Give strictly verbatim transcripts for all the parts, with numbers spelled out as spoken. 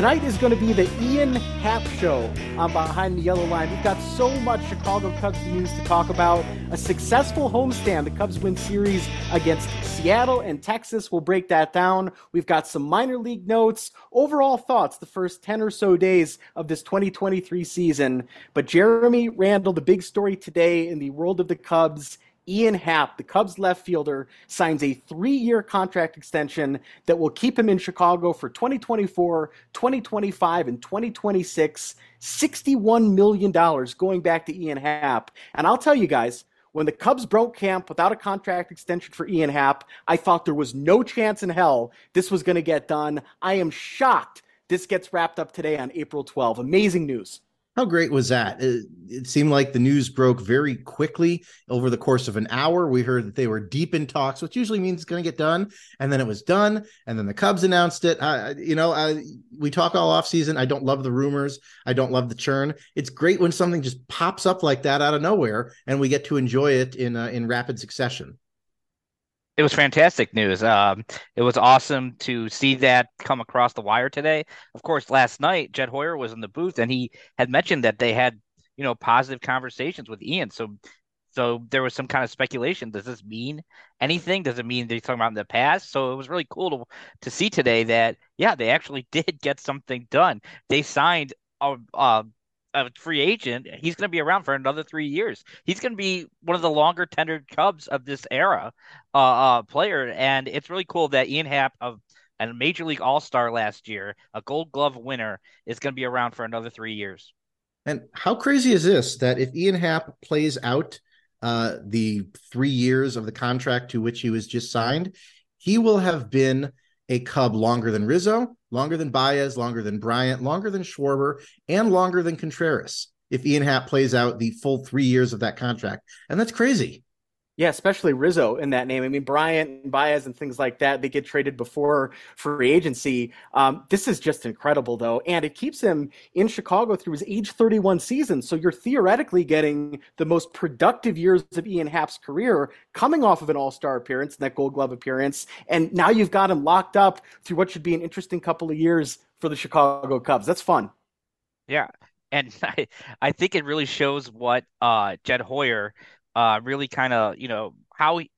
Tonight is going to be the Ian Happ Show on Behind the Yellow Line. We've got so much Chicago Cubs news to talk about. A successful homestand. The Cubs win series against Seattle and Texas. We'll break that down. We've got some minor league notes. Overall thoughts the first ten or so days of this twenty twenty-three season. But Jeremy Randall, the big story today in the world of the Cubs, Ian Happ, the Cubs left fielder, signs a three-year contract extension that will keep him in Chicago for twenty twenty-four, twenty twenty-five, and twenty twenty-six, sixty-one million dollars going back to Ian Happ. And I'll tell you guys, when the Cubs broke camp without a contract extension for Ian Happ, I thought there was no chance in hell this was going to get done. I am shocked this gets wrapped up today on April twelfth. Amazing news. How great was that? It, it seemed like the news broke very quickly over the course of an hour. We heard that they were deep in talks, which usually means it's going to get done. And then it was done. And then the Cubs announced it. I, you know, I, we talk all offseason. I don't love the rumors. I don't love the churn. It's great when something just pops up like that out of nowhere and we get to enjoy it in uh, in rapid succession. It was fantastic news. Um, it was awesome to see that come across the wire today. Of course, last night, Jed Hoyer was in the booth, and he had mentioned that they had, you know, positive conversations with Ian. So so there was some kind of speculation. Does this mean anything? Does it mean they're talking about in the past? So it was really cool to, to see today that, yeah, they actually did get something done. They signed a, a, a free agent. He's going to be around for another three years. He's going to be one of the longer tenured Cubs of this era uh, uh, player. And it's really cool that Ian Happ, of a major league all-star last year, a gold glove winner, is going to be around for another three years. And how crazy is this, that if Ian Happ plays out uh, the three years of the contract to which he was just signed, he will have been a Cub longer than Rizzo, longer than Baez, longer than Bryant, longer than Schwarber, and longer than Contreras if Ian Happ plays out the full three years of that contract. And that's crazy. Yeah, especially Rizzo in that name. I mean, Bryant and Baez and things like that, they get traded before free agency. Um, this is just incredible, though. And it keeps him in Chicago through his age thirty-one season. So you're theoretically getting the most productive years of Ian Happ's career coming off of an all-star appearance, that gold glove appearance. And now you've got him locked up through what should be an interesting couple of years for the Chicago Cubs. That's fun. Yeah. And I, I think it really shows what uh, Jed Hoyer Uh, really kind of, you know, how he,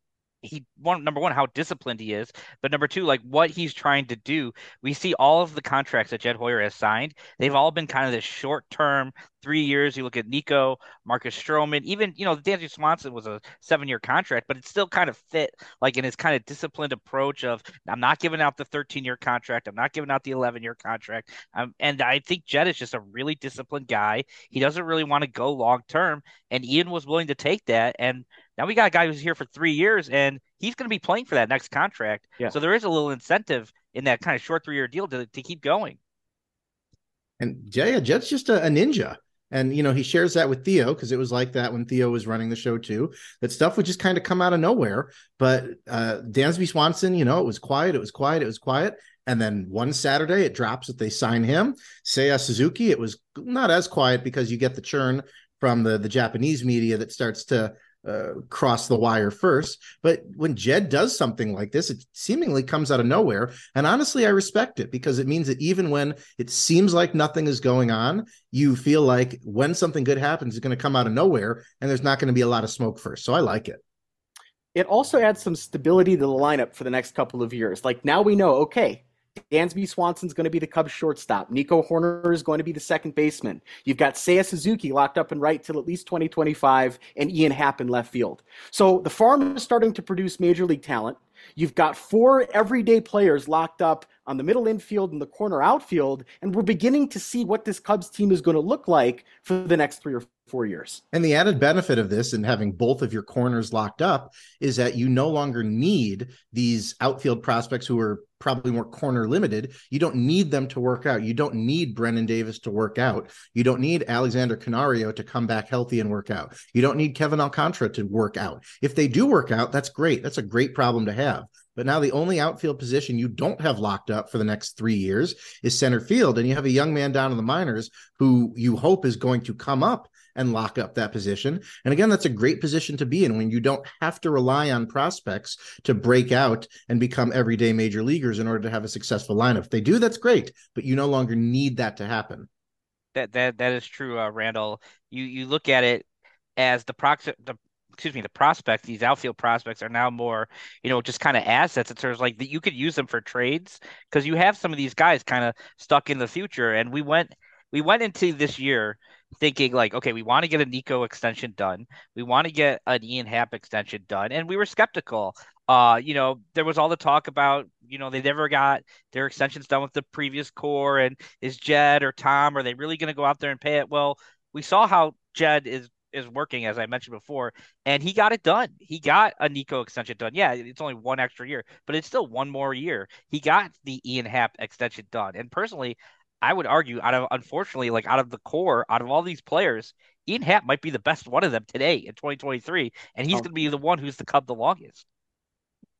he, one, number one, how disciplined he is, but number two, like what he's trying to do. We see all of the contracts that Jed Hoyer has signed. They've all been kind of this short term, three years. You look at Nico, Marcus Stroman, even, you know, Dansby Swanson was a seven year contract, but it still kind of fit like in his kind of disciplined approach of, I'm not giving out the thirteen year contract. I'm not giving out the eleven year contract. Um, and I think Jed is just a really disciplined guy. He doesn't really want to go long term. And Ian was willing to take that. And now we got a guy who's here for three years and he's going to be playing for that next contract. Yeah. So there is a little incentive in that kind of short three year deal to, to keep going. And Jay, Jed's just a, a ninja. And, you know, he shares that with Theo because it was like that when Theo was running the show, too. That stuff would just kind of come out of nowhere. But uh, Dansby Swanson, you know, it was quiet. It was quiet. It was quiet. And then one Saturday, it drops that they sign him. Seiya Suzuki, it was not as quiet because you get the churn from the, the Japanese media that starts to Uh, cross the wire first. But when Jed does something like this, it seemingly comes out of nowhere. And honestly, I respect it because it means that even when it seems like nothing is going on, you feel like when something good happens, it's going to come out of nowhere and there's not going to be a lot of smoke first. So I like it. It also adds some stability to the lineup for the next couple of years. Like now we know, okay, Dansby Swanson's going to be the Cubs shortstop. Nico Hoerner is going to be the second baseman. You've got Seiya Suzuki locked up in right till at least twenty twenty-five and Ian Happ in left field. So the farm is starting to produce major league talent. You've got four everyday players locked up on the middle infield and the corner outfield, and we're beginning to see what this Cubs team is going to look like for the next three or four years. And the added benefit of this and having both of your corners locked up is that you no longer need these outfield prospects who are probably more corner limited. You don't need them to work out. You don't need Brennan Davis to work out. You don't need Alexander Canario to come back healthy and work out. You don't need Kevin Alcantara to work out. If they do work out, that's great. That's a great problem to have. But now the only outfield position you don't have locked up for the next three years is center field. And you have a young man down in the minors who you hope is going to come up and lock up that position. And again, that's a great position to be in when you don't have to rely on prospects to break out and become everyday major leaguers in order to have a successful lineup. If they do, that's great, but you no longer need that to happen. That that that is true, uh, Randall. You you look at it as the prox the excuse me the prospects. These outfield prospects are now more, you know, just kind of assets in terms of like that you could use them for trades because you have some of these guys kind of stuck in the future. And we went we went into this year thinking like, okay, we want to get a Nico extension done, we want to get an Ian Happ extension done, and we were skeptical. Uh, you know, there was all the talk about, you know, they never got their extensions done with the previous core, and is Jed or Tom, are they really going to go out there and pay it? Well, we saw how Jed is, is working, as I mentioned before, and he got it done. He got a Nico extension done. Yeah, it's only one extra year, but it's still one more year. He got the Ian Happ extension done. And personally, I would argue out of, unfortunately, like out of the core, out of all these players, Ian Happ might be the best one of them today in twenty twenty-three. And he's oh. going to be the one who's the Cub the longest.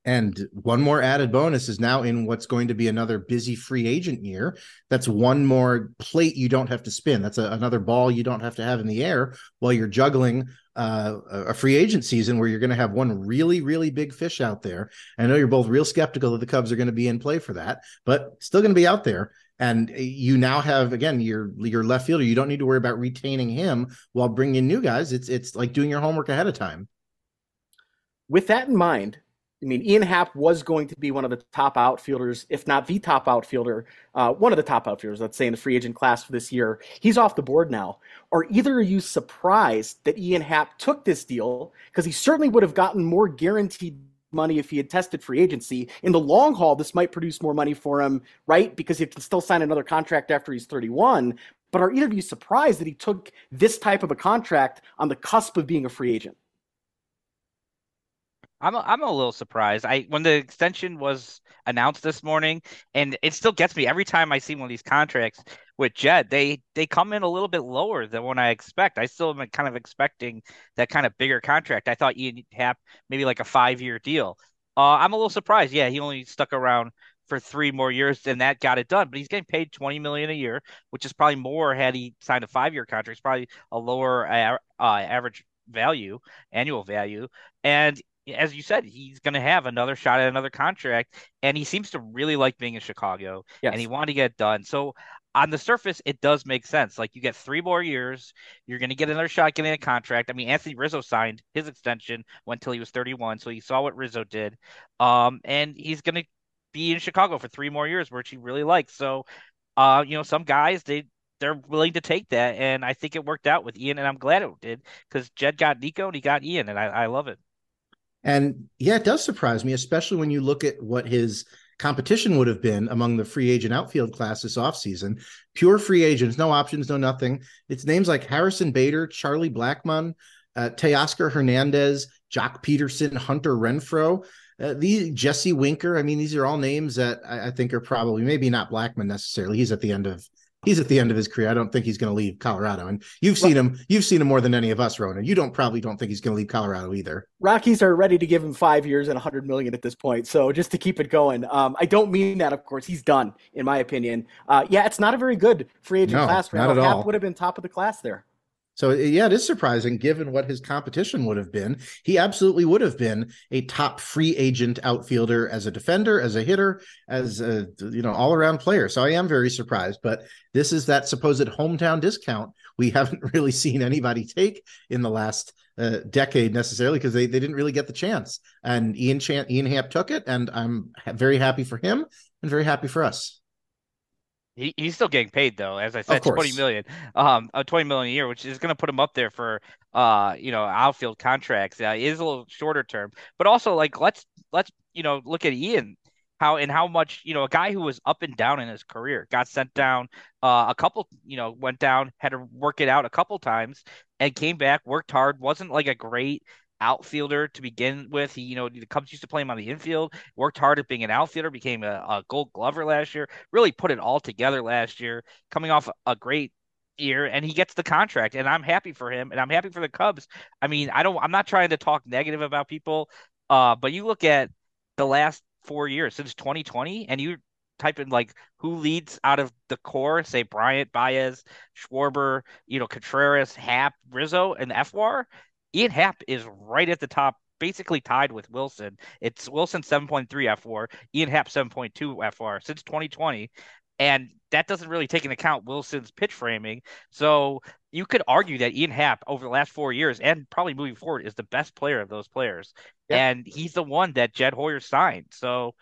And one more added bonus is now in what's going to be another busy free agent year. That's one more plate you don't have to spin. That's a, another ball you don't have to have in the air while you're juggling uh, a free agent season where you're going to have one really, really big fish out there. I know you're both real skeptical that the Cubs are going to be in play for that, but still going to be out there. And you now have, again, your your left fielder. You don't need to worry about retaining him while bringing in new guys. It's, it's like doing your homework ahead of time. With that in mind, I mean, Ian Happ was going to be one of the top outfielders, if not the top outfielder, uh, one of the top outfielders, let's say, in the free agent class for this year. He's off the board now. Are either of you surprised that Ian Happ took this deal? Because he certainly would have gotten more guaranteed money if he had tested free agency. In the long haul, this might produce more money for him, right? Because he can still sign another contract after he's thirty-one. But are either of you surprised that he took this type of a contract on the cusp of being a free agent? I'm a, I'm a little surprised. I when the extension was announced this morning, and it still gets me every time I see one of these contracts with Jed. They they come in a little bit lower than what I expect. I still am kind of expecting that kind of bigger contract. I thought Ian Happ maybe like a five year deal. Uh, I'm a little surprised. Yeah, he only stuck around for three more years, and that got it done. But he's getting paid twenty million dollars a year, which is probably more had he signed a five year contract. It's probably a lower uh, average value, annual value, and as you said, he's going to have another shot at another contract, and he seems to really like being in Chicago, yes. And he wanted to get it done. So on the surface, it does make sense. Like, you get three more years, you're going to get another shot getting a contract. I mean, Anthony Rizzo signed his extension until he was thirty-one, so he saw what Rizzo did. Um, and he's going to be in Chicago for three more years, which he really likes. So, uh, you know, some guys, they – they're willing to take that, and I think it worked out with Ian, and I'm glad it did because Jed got Nico and he got Ian, and I, I love it. And yeah, it does surprise me, especially when you look at what his competition would have been among the free agent outfield class this offseason. Pure free agents, no options, no nothing. It's names like Harrison Bader, Charlie Blackmon, uh, Teoscar Hernández, Jock Peterson, Hunter Renfroe, uh, the, Jesse Winker. I mean, these are all names that I, I think are probably, maybe not Blackmon necessarily. He's at the end of He's at the end of his career. I don't think he's going to leave Colorado. And you've seen him. You've seen him more than any of us, Ronan. You don't probably don't think he's going to leave Colorado either. Rockies are ready to give him five years and one hundred million dollars at this point. So just to keep it going, um, I don't mean that, of course. He's done, in my opinion. Uh, yeah, it's not a very good free agent no, class. Right? Not at all. Happ would have been top of the class there. So, yeah, it is surprising given what his competition would have been. He absolutely would have been a top free agent outfielder as a defender, as a hitter, as a, you know, all around player. So I am very surprised. But this is that supposed hometown discount we haven't really seen anybody take in the last uh, decade necessarily because they, they didn't really get the chance. And Ian, Chan- Ian Happ took it, and I'm very happy for him and very happy for us. He, he's still getting paid though, as I said, twenty million, um, uh, twenty million a year, which is going to put him up there for, uh, you know, outfield contracts. Uh, it is a little shorter term, but also like let's let's you know look at Ian, how and how much you know a guy who was up and down in his career got sent down, uh, a couple you know went down, had to work it out a couple times, and came back, worked hard, wasn't like a great outfielder to begin with. He, you know, the Cubs used to play him on the infield, worked hard at being an outfielder, became a, a gold glover last year, really put it all together last year, coming off a great year, and he gets the contract, and I'm happy for him, and I'm happy for the Cubs. I mean, I don't, I'm not trying to talk negative about people, uh, but you look at the last four years since twenty twenty, and you type in like who leads out of the core, say Bryant, Baez, Schwarber, you know, Contreras, Happ, Rizzo, and F W A R, Ian Happ is right at the top, basically tied with Willson. It's Willson seven point three F W A R, Ian Happ seven point two F W A R since twenty twenty. And that doesn't really take into account Wilson's pitch framing. So you could argue that Ian Happ over the last four years and probably moving forward is the best player of those players. Yep. And he's the one that Jed Hoyer signed. So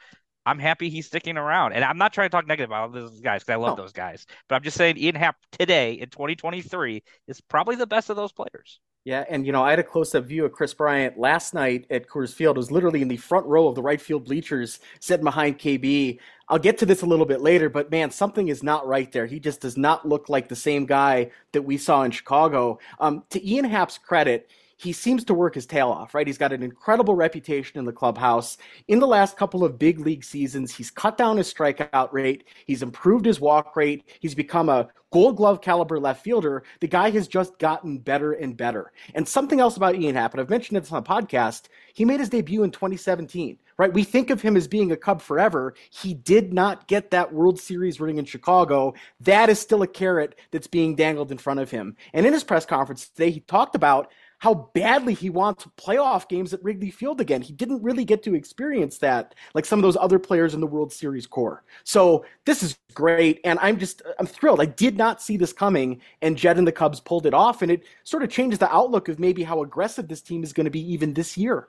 I'm happy he's sticking around. And I'm not trying to talk negative about those guys because I love oh. those guys. But I'm just saying Ian Happ today in twenty twenty-three is probably the best of those players. Yeah, and, you know, I had a close-up view of Kris Bryant last night at Coors Field. It was literally in the front row of the right field bleachers, sitting behind K B. I'll get to this a little bit later, but, man, something is not right there. He just does not look like the same guy that we saw in Chicago. Um, to Ian Happ's credit, he seems to work his tail off, right? He's got an incredible reputation in the clubhouse. In the last couple of big league seasons, he's cut down his strikeout rate. He's improved his walk rate. He's become a Gold Glove caliber left fielder. The guy has just gotten better and better. And something else about Ian Happ, and I've mentioned this on the podcast, he made his debut in twenty seventeen, right? We think of him as being a Cub forever. He did not get that World Series ring in Chicago. That is still a carrot that's being dangled in front of him. And in his press conference today, he talked about how badly he wants playoff games at Wrigley Field again. He didn't really get to experience that like some of those other players in the World Series core. So this is great, and I'm just I'm thrilled. I did not see this coming, and Jed and the Cubs pulled it off, and it sort of changes the outlook of maybe how aggressive this team is going to be even this year.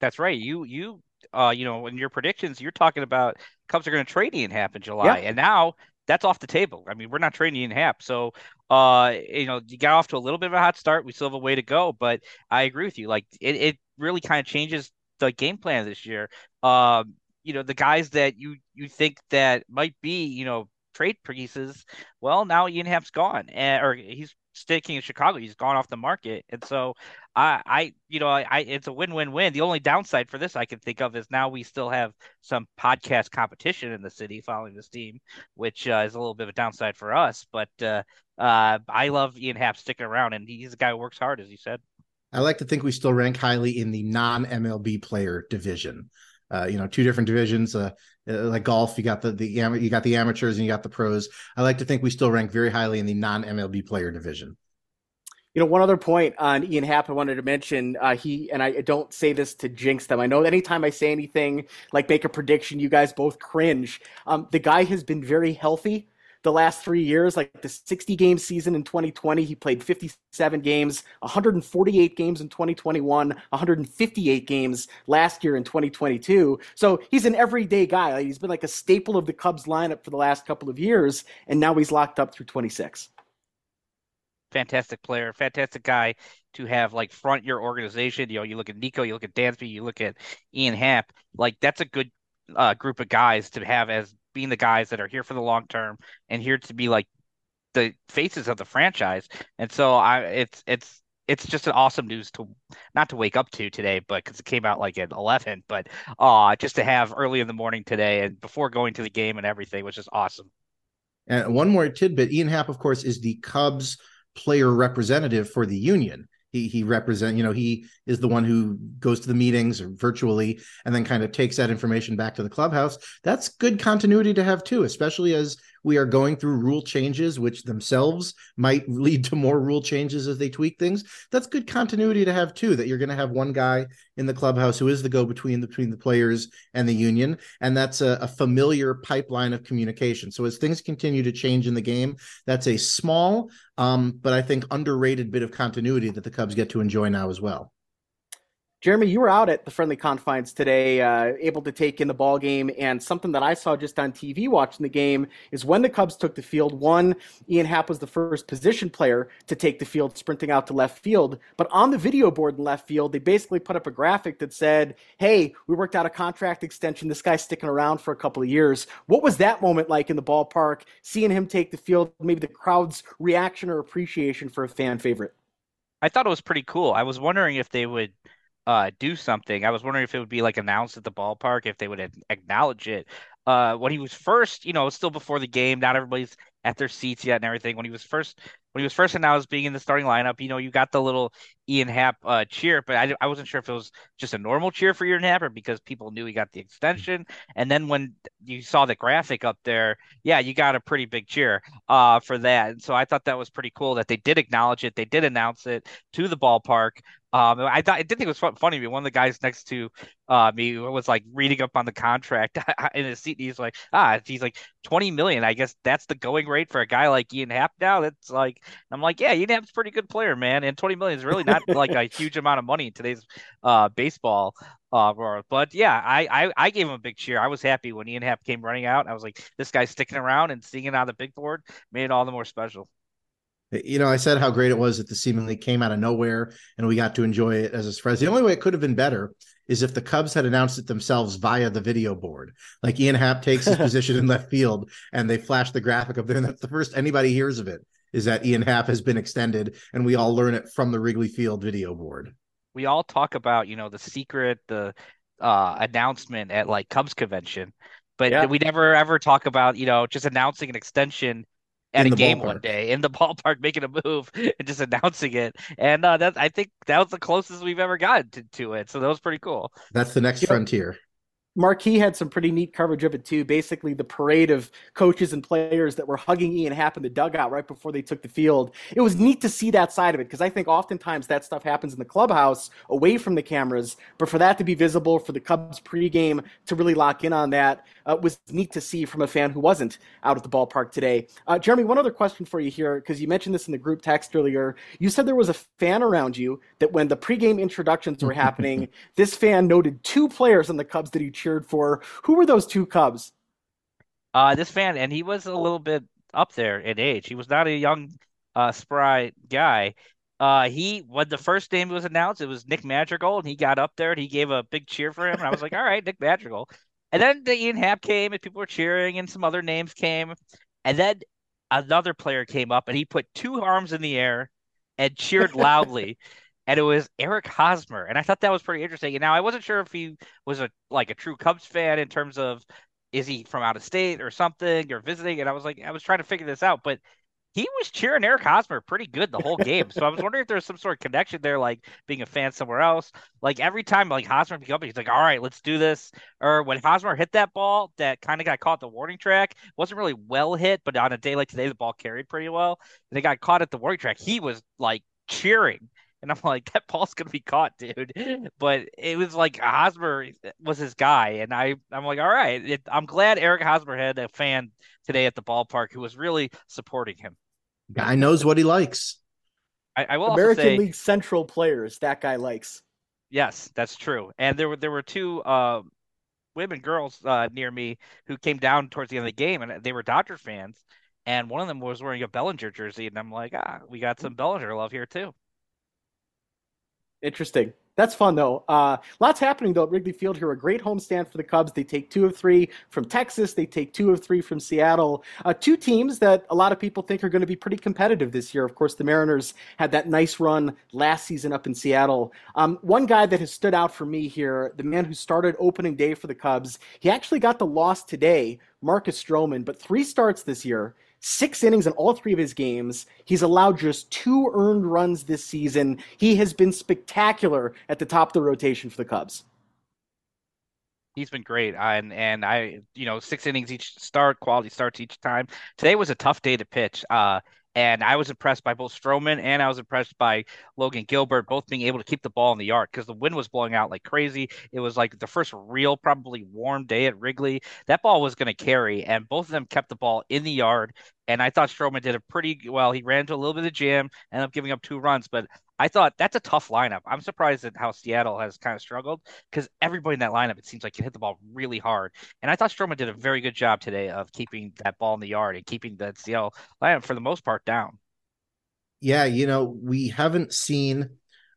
That's right. You you uh you know in your predictions, you're talking about Cubs are going to trade Ian Happ in July, yeah. and now that's off the table. I mean, we're not trading Ian Happ. So, uh, you know, you got off to a little bit of a hot start. We still have a way to go, but I agree with you. Like it, it really kind of changes the game plan this year. Um, you know, the guys that you, you think that might be, you know, trade pieces. Well, now Ian Happ's gone and, or he's sticking in Chicago. He's gone off the market. And so I, I, you know, I, I, it's a win-win-win. The only downside for this I can think of is now we still have some podcast competition in the city following this team, which uh, is a little bit of a downside for us. But uh, uh, I love Ian Happ sticking around, and he's a guy who works hard, as you said. I like to think we still rank highly in the non-M L B player division. Uh, you know, two different divisions, uh, like golf, you got the, the you got the amateurs and you got the pros. I like to think we still rank very highly in the non-M L B player division. You know, one other point on Ian Happ I wanted to mention, uh, he, and I, I don't say this to jinx them. I know anytime I say anything, like make a prediction, you guys both cringe. Um, the guy has been very healthy the last three years, like the sixty-game season in twenty twenty, he played fifty-seven games, one hundred forty-eight games in twenty twenty-one, one hundred fifty-eight games last year in twenty twenty-two. So he's an everyday guy. Like, he's been like a staple of the Cubs lineup for the last couple of years, and now he's locked up through twenty-six. Fantastic player, fantastic guy to have like front your organization. You know, you look at Nico, you look at Dansby, you look at Ian Happ. Like that's a good uh, group of guys to have as being the guys that are here for the long term and here to be like the faces of the franchise. And so I, it's, it's, it's just an awesome news to not to wake up to today, but cause it came out like at eleven, but uh, just to have early in the morning today and before going to the game and everything, which is awesome. And one more tidbit, Ian Happ, of course, is the Cubs player representative for the union. He he represent, you know, he is the one who goes to the meetings virtually and then kind of takes that information back to the clubhouse. That's good continuity to have, too, especially as we are going through rule changes, which themselves might lead to more rule changes as they tweak things. That's good continuity to have, too, that you're going to have one guy in the clubhouse who is the go-between between the players and the union. And that's a, a familiar pipeline of communication. So as things continue to change in the game, that's a small Um, but I think underrated bit of continuity that the Cubs get to enjoy now as well. Jeremy, you were out at the friendly confines today, uh, able to take in the ball game, and something that I saw just on T V watching the game is when the Cubs took the field, one, Ian Happ was the first position player to take the field, sprinting out to left field. But on the video board in left field, they basically put up a graphic that said, hey, we worked out a contract extension. This guy's sticking around for a couple of years. What was that moment like in the ballpark, seeing him take the field, maybe the crowd's reaction or appreciation for a fan favorite? I thought it was pretty cool. I was wondering if they would Uh, do something. I was wondering if it would be like announced at the ballpark, if they would acknowledge it. Uh, when he was first, you know, still before the game, not everybody's at their seats yet and everything. When he was first when he was first announced being in the starting lineup, you know, you got the little Ian Happ uh, cheer, but I, I wasn't sure if it was just a normal cheer for Ian Happ or because people knew he got the extension. And then when you saw the graphic up there, yeah, you got a pretty big cheer uh, for that. And so I thought that was pretty cool that they did acknowledge it. They did announce it to the ballpark. Um, I thought I did think it was fun, funny. One of the guys next to uh, me was like reading up on the contract in his seat. And he's like, ah, he's like twenty million. I guess that's the going rate for a guy like Ian Happ now. That's like, I'm like, yeah, Ian Happ's a pretty good player, man. And twenty million is really not like a huge amount of money in today's uh, baseball. Uh, but yeah, I, I, I gave him a big cheer. I was happy when Ian Happ came running out. I was like, this guy's sticking around and seeing it on the big board made it all the more special. You know, I said how great it was that the seemingly came out of nowhere and we got to enjoy it as a surprise. The only way it could have been better is if the Cubs had announced it themselves via the video board. Like Ian Happ takes his position in left field and they flash the graphic up there. And that's the first anybody hears of it is that Ian Happ has been extended and we all learn it from the Wrigley Field video board. We all talk about, you know, the secret, the uh, announcement at like Cubs convention, but yeah. we never ever talk about, you know, just announcing an extension at a game ballpark. One day in the ballpark, making a move and just announcing it. And uh, that I think that was the closest we've ever gotten to, to it. So that was pretty cool. That's the next you frontier. Know, Marquee had some pretty neat coverage of it too. Basically the parade of coaches and players that were hugging Ian Happ in the dugout right before they took the field. It was neat to see that side of it. Cause I think oftentimes that stuff happens in the clubhouse away from the cameras, but for that to be visible for the Cubs pregame to really lock in on that uh, was neat to see from a fan who wasn't out at the ballpark today. Uh, Jeremy, one other question for you here. Cause you mentioned this in the group text earlier. You said there was a fan around you that when the pregame introductions were happening, this fan noted two players on the Cubs that he cheered for. Who were those two Cubs? Uh, this fan, and he was a little bit up there in age. He was not a young, uh, spry guy. Uh, he when the first name was announced, it was Nick Madrigal, and he got up there and he gave a big cheer for him. And I was like, all right, Nick Madrigal. And then the Ian Happ came, and people were cheering, and some other names came, and then another player came up, and he put two arms in the air and cheered loudly. And it was Eric Hosmer. And I thought that was pretty interesting. And now I wasn't sure if he was a like a true Cubs fan in terms of is he from out of state or something or visiting. And I was like, I was trying to figure this out. But he was cheering Eric Hosmer pretty good the whole game. So I was wondering if there was some sort of connection there, like being a fan somewhere else. Like every time like Hosmer would be up, he's like, all right, let's do this. Or when Hosmer hit that ball that kind of got caught at the warning track, wasn't really well hit, but on a day like today, the ball carried pretty well. And it got caught at the warning track. He was like cheering. And I'm like, that ball's going to be caught, dude. But it was like Hosmer was his guy. And I, I'm like, all right. It, I'm glad Eric Hosmer had a fan today at the ballpark who was really supporting him. Guy knows what he likes. I, I will American also say, League Central players that guy likes. Yes, that's true. And there were there were two uh, women, girls uh, near me who came down towards the end of the game, and they were Dodger fans. And one of them was wearing a Bellinger jersey. And I'm like, ah, we got some Bellinger love here, too. Interesting. That's fun, though. Uh, lots happening, though, at Wrigley Field here. A great homestand for the Cubs. They take two of three from Texas. They take two of three from Seattle. Uh, two teams that a lot of people think are going to be pretty competitive this year. Of course, the Mariners had that nice run last season up in Seattle. Um, one guy that has stood out for me here, the man who started opening day for the Cubs, he actually got the loss today, Marcus Stroman, but three starts this year. Six innings in all three of his games. He's allowed just two earned runs this season. He has been spectacular at the top of the rotation for the Cubs. He's been great. And, and I, you know, six innings each start, quality starts each time. Today was a tough day to pitch. Uh, And I was impressed by both Stroman and I was impressed by Logan Gilbert, both being able to keep the ball in the yard because the wind was blowing out like crazy. It was like the first real, probably warm day at Wrigley. That ball was going to carry, and both of them kept the ball in the yard. And I thought Stroman did a pretty well. He ran into a little bit of jam, ended up giving up two runs. But I thought that's a tough lineup. I'm surprised at how Seattle has kind of struggled because everybody in that lineup, it seems like, can hit the ball really hard. And I thought Stroman did a very good job today of keeping that ball in the yard and keeping that Seattle lineup, for the most part, down. Yeah, you know, we haven't seen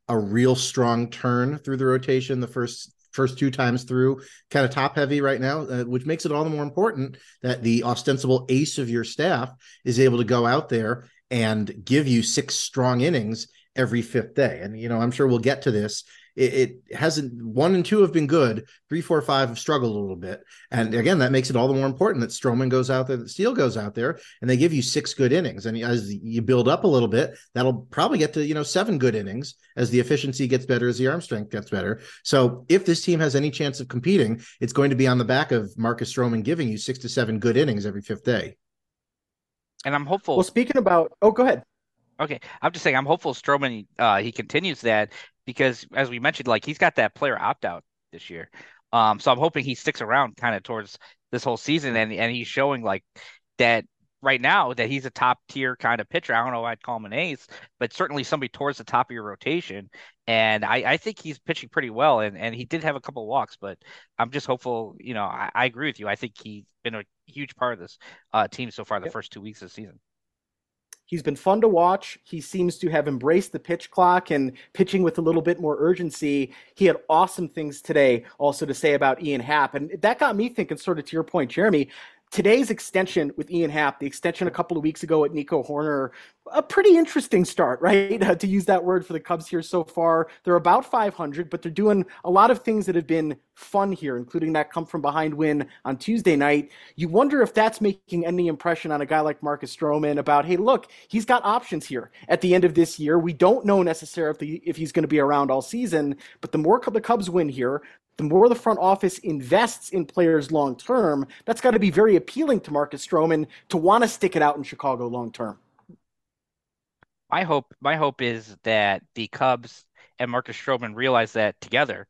a real strong turn through the rotation the first first two times through, kind of top heavy right now, uh, which makes it all the more important that the ostensible ace of your staff is able to go out there and give you six strong innings every fifth day. And, you know, I'm sure we'll get to this it, it hasn't. One and two have been good. Three, four, five have struggled a little bit. And again, that makes it all the more important that Stroman goes out there, that Steele goes out there, and they give you six good innings. And as you build up a little bit, that'll probably get to, you know, seven good innings as the efficiency gets better, as the arm strength gets better. So if this team has any chance of competing, it's going to be on the back of Marcus Stroman giving you six to seven good innings every fifth day. And I'm hopeful. Well, speaking about, oh, go ahead. Okay, I'm just saying I'm hopeful Stroman uh, he continues that because, as we mentioned, like he's got that player opt out this year, um, so I'm hoping he sticks around kind of towards this whole season, and and he's showing like that right now that he's a top tier kind of pitcher. I don't know, I'd call him an ace, but certainly somebody towards the top of your rotation, and I, I think he's pitching pretty well, and and he did have a couple walks, but I'm just hopeful. You know, I, I agree with you. I think he's been a huge part of this uh, team so far the yep. first two weeks of the season. He's been fun to watch. He seems to have embraced the pitch clock and pitching with a little bit more urgency. He had awesome things today also to say about Ian Happ. And that got me thinking, sort of to your point, Jeremy, today's extension with Ian Happ, the extension a couple of weeks ago at Nico Hoerner, a pretty interesting start, right? Uh, to use that word for the Cubs here so far. They're about five hundred, but they're doing a lot of things that have been fun here, including that come from behind win on Tuesday night. You wonder if that's making any impression on a guy like Marcus Stroman about, hey, look, he's got options here at the end of this year. We don't know necessarily if he's going to be around all season, but the more the Cubs win here, the more the front office invests in players long-term, that's got to be very appealing to Marcus Stroman to want to stick it out in Chicago long-term. My hope, my hope is that the Cubs and Marcus Stroman realize that together,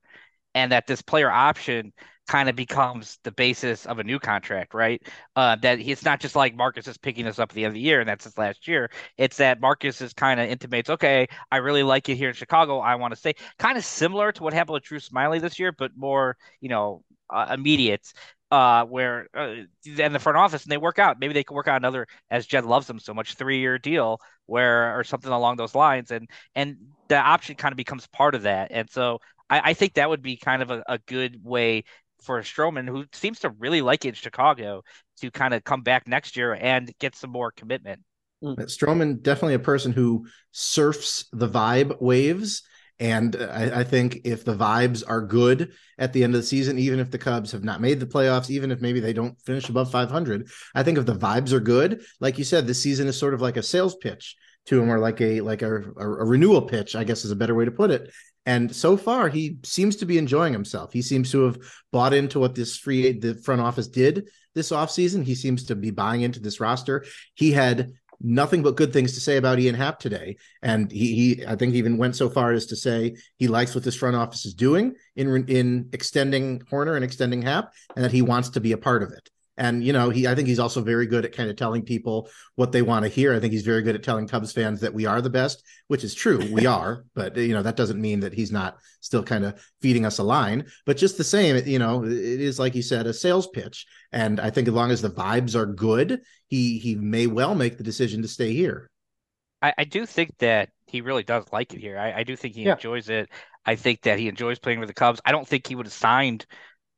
and that this player option kind of becomes the basis of a new contract, right? Uh, that he, it's not just like Marcus is picking us up at the end of the year and that's his last year. It's that Marcus is kind of intimates, okay, I really like it here in Chicago. I want to stay. Kind of similar to what happened with Drew Smyly this year, but more, you know, uh, immediate. Uh, where uh, and the front office and they work out. Maybe they can work out another, as Jed loves them so much, three-year deal where or something along those lines, and and the option kind of becomes part of that. And so I, I think that would be kind of a, a good way for Stroman, who seems to really like it in Chicago, to kind of come back next year and get some more commitment. Stroman, definitely a person who surfs the vibe waves. And I, I think if the vibes are good at the end of the season, even if the Cubs have not made the playoffs, even if maybe they don't finish above five hundred, I think if the vibes are good, like you said, this season is sort of like a sales pitch to him, or like a, like a, a, a renewal pitch, I guess is a better way to put it. And so far, he seems to be enjoying himself. He seems to have bought into what this free the front office did this offseason. He seems to be buying into this roster. He had nothing but good things to say about Ian Happ today. And he, he I think, even went so far as to say he likes what this front office is doing in, in extending Hoerner and extending Happ, and that he wants to be a part of it. And, you know, he, I think he's also very good at kind of telling people what they want to hear. I think he's very good at telling Cubs fans that we are the best, which is true. We are. But, you know, that doesn't mean that he's not still kind of feeding us a line. But just the same, you know, it is, like you said, a sales pitch. And I think as long as the vibes are good, he he may well make the decision to stay here. I, I do think that he really does like it here. I, I do think he yeah. enjoys it. I think that he enjoys playing with the Cubs. I don't think he would have signed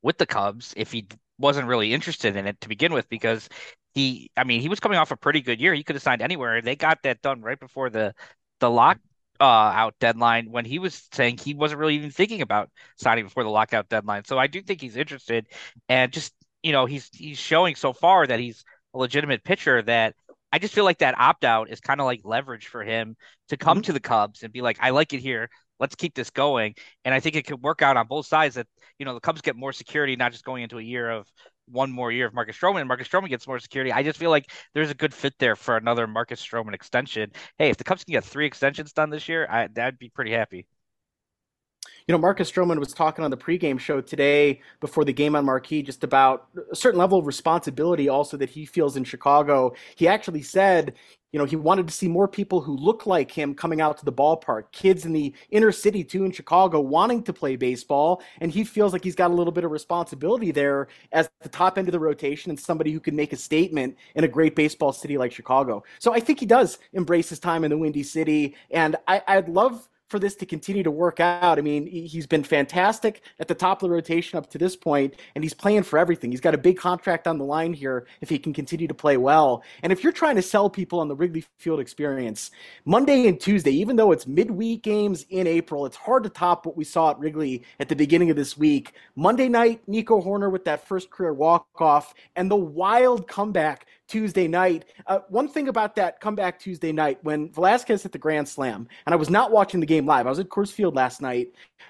with the Cubs if he wasn't really interested in it to begin with, because he, I mean, he was coming off a pretty good year. He could have signed anywhere. They got that done right before the, the lock uh, out deadline, when he was saying he wasn't really even thinking about signing before the lockout deadline. So I do think he's interested, and just, you know, he's, he's showing so far that he's a legitimate pitcher, that I just feel like that opt out is kind of like leverage for him to come mm-hmm. to the Cubs and be like, I like it here. Let's keep this going. And I think it could work out on both sides, that, you know, the Cubs get more security, not just going into a year of one more year of Marcus Stroman, and Marcus Stroman gets more security. I just feel like there's a good fit there for another Marcus Stroman extension. Hey, if the Cubs can get three extensions done this year, I, that'd be pretty happy. You know, Marcus Stroman was talking on the pregame show today before the game on Marquee just about a certain level of responsibility also that he feels in Chicago. He actually said, you know, he wanted to see more people who look like him coming out to the ballpark, kids in the inner city too in Chicago wanting to play baseball, and he feels like he's got a little bit of responsibility there as the top end of the rotation and somebody who can make a statement in a great baseball city like Chicago. So I think he does embrace his time in the Windy City, and I, I'd love for this to continue to work out. I mean, he's been fantastic at the top of the rotation up to this point, and he's playing for everything. He's got a big contract on the line here if he can continue to play well. And if you're trying to sell people on the Wrigley Field experience, Monday and Tuesday, even though it's midweek games in April, it's hard to top what we saw at Wrigley at the beginning of this week. Monday night, Nico Hoerner with that first career walk-off and the wild comeback Tuesday night. Uh, one thing about that comeback Tuesday night, when Velázquez hit the grand slam, and I was not watching the game live, I was at Coors Field last night,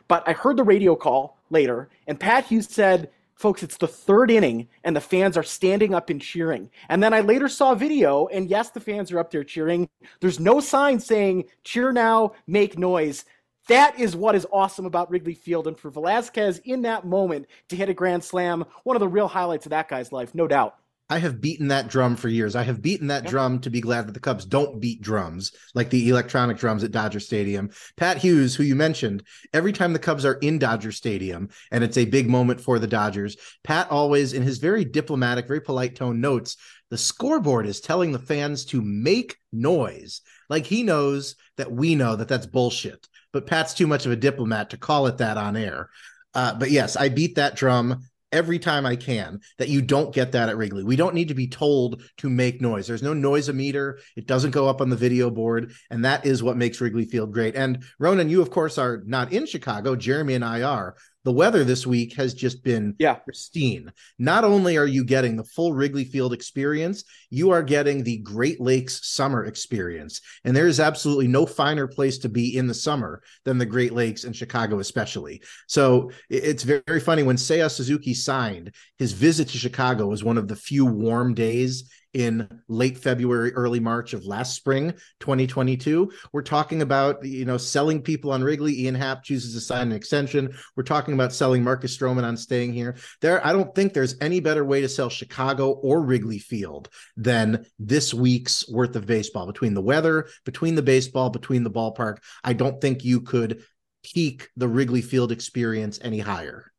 but I heard the radio call later, and Pat Hughes said, folks, it's the third inning, and the fans are standing up and cheering. And then I later saw a video, and yes, the fans are up there cheering. There's no sign saying, cheer now, make noise. That is what is awesome about Wrigley Field, and for Velázquez in that moment to hit a grand slam, one of the real highlights of that guy's life, no doubt. I have beaten that drum for years. I have beaten that yep. drum to be glad that the Cubs don't beat drums like the electronic drums at Dodger Stadium. Pat Hughes, who you mentioned, every time the Cubs are in Dodger Stadium and it's a big moment for the Dodgers, Pat always, in his very diplomatic, very polite tone, notes the scoreboard is telling the fans to make noise. Like he knows that we know that that's bullshit, but Pat's too much of a diplomat to call it that on air. Uh, but yes, I beat that drum every time I can, that you don't get that at Wrigley. We don't need to be told to make noise. There's no noise-o-meter. It doesn't go up on the video board, and that is what makes Wrigley Field great. And Ronan, you, of course, are not in Chicago. Jeremy and I are. The weather this week has just been yeah. pristine. Not only are you getting the full Wrigley Field experience, you are getting the Great Lakes summer experience. And there is absolutely no finer place to be in the summer than the Great Lakes and Chicago especially. So it's very funny. When Seiya Suzuki signed, his visit to Chicago was one of the few warm days in late February, early March of last spring, twenty twenty-two. We're talking about, you know, selling people on Wrigley. Ian Happ chooses to sign an extension. We're talking about selling Marcus Stroman on staying here. There, I don't think there's any better way to sell Chicago or Wrigley Field than this week's worth of baseball. Between the weather, between the baseball, between the ballpark, I don't think you could peak the Wrigley Field experience any higher.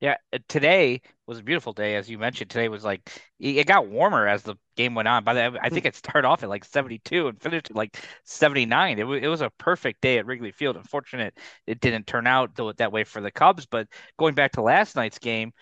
Yeah, today was a beautiful day, as you mentioned. Today was like it got warmer as the game went on. By the, I think it started off at like seventy-two and finished at like seventy-nine. It, w- it was a perfect day at Wrigley Field. Unfortunate, it didn't turn out that way for the Cubs. But going back to last night's game,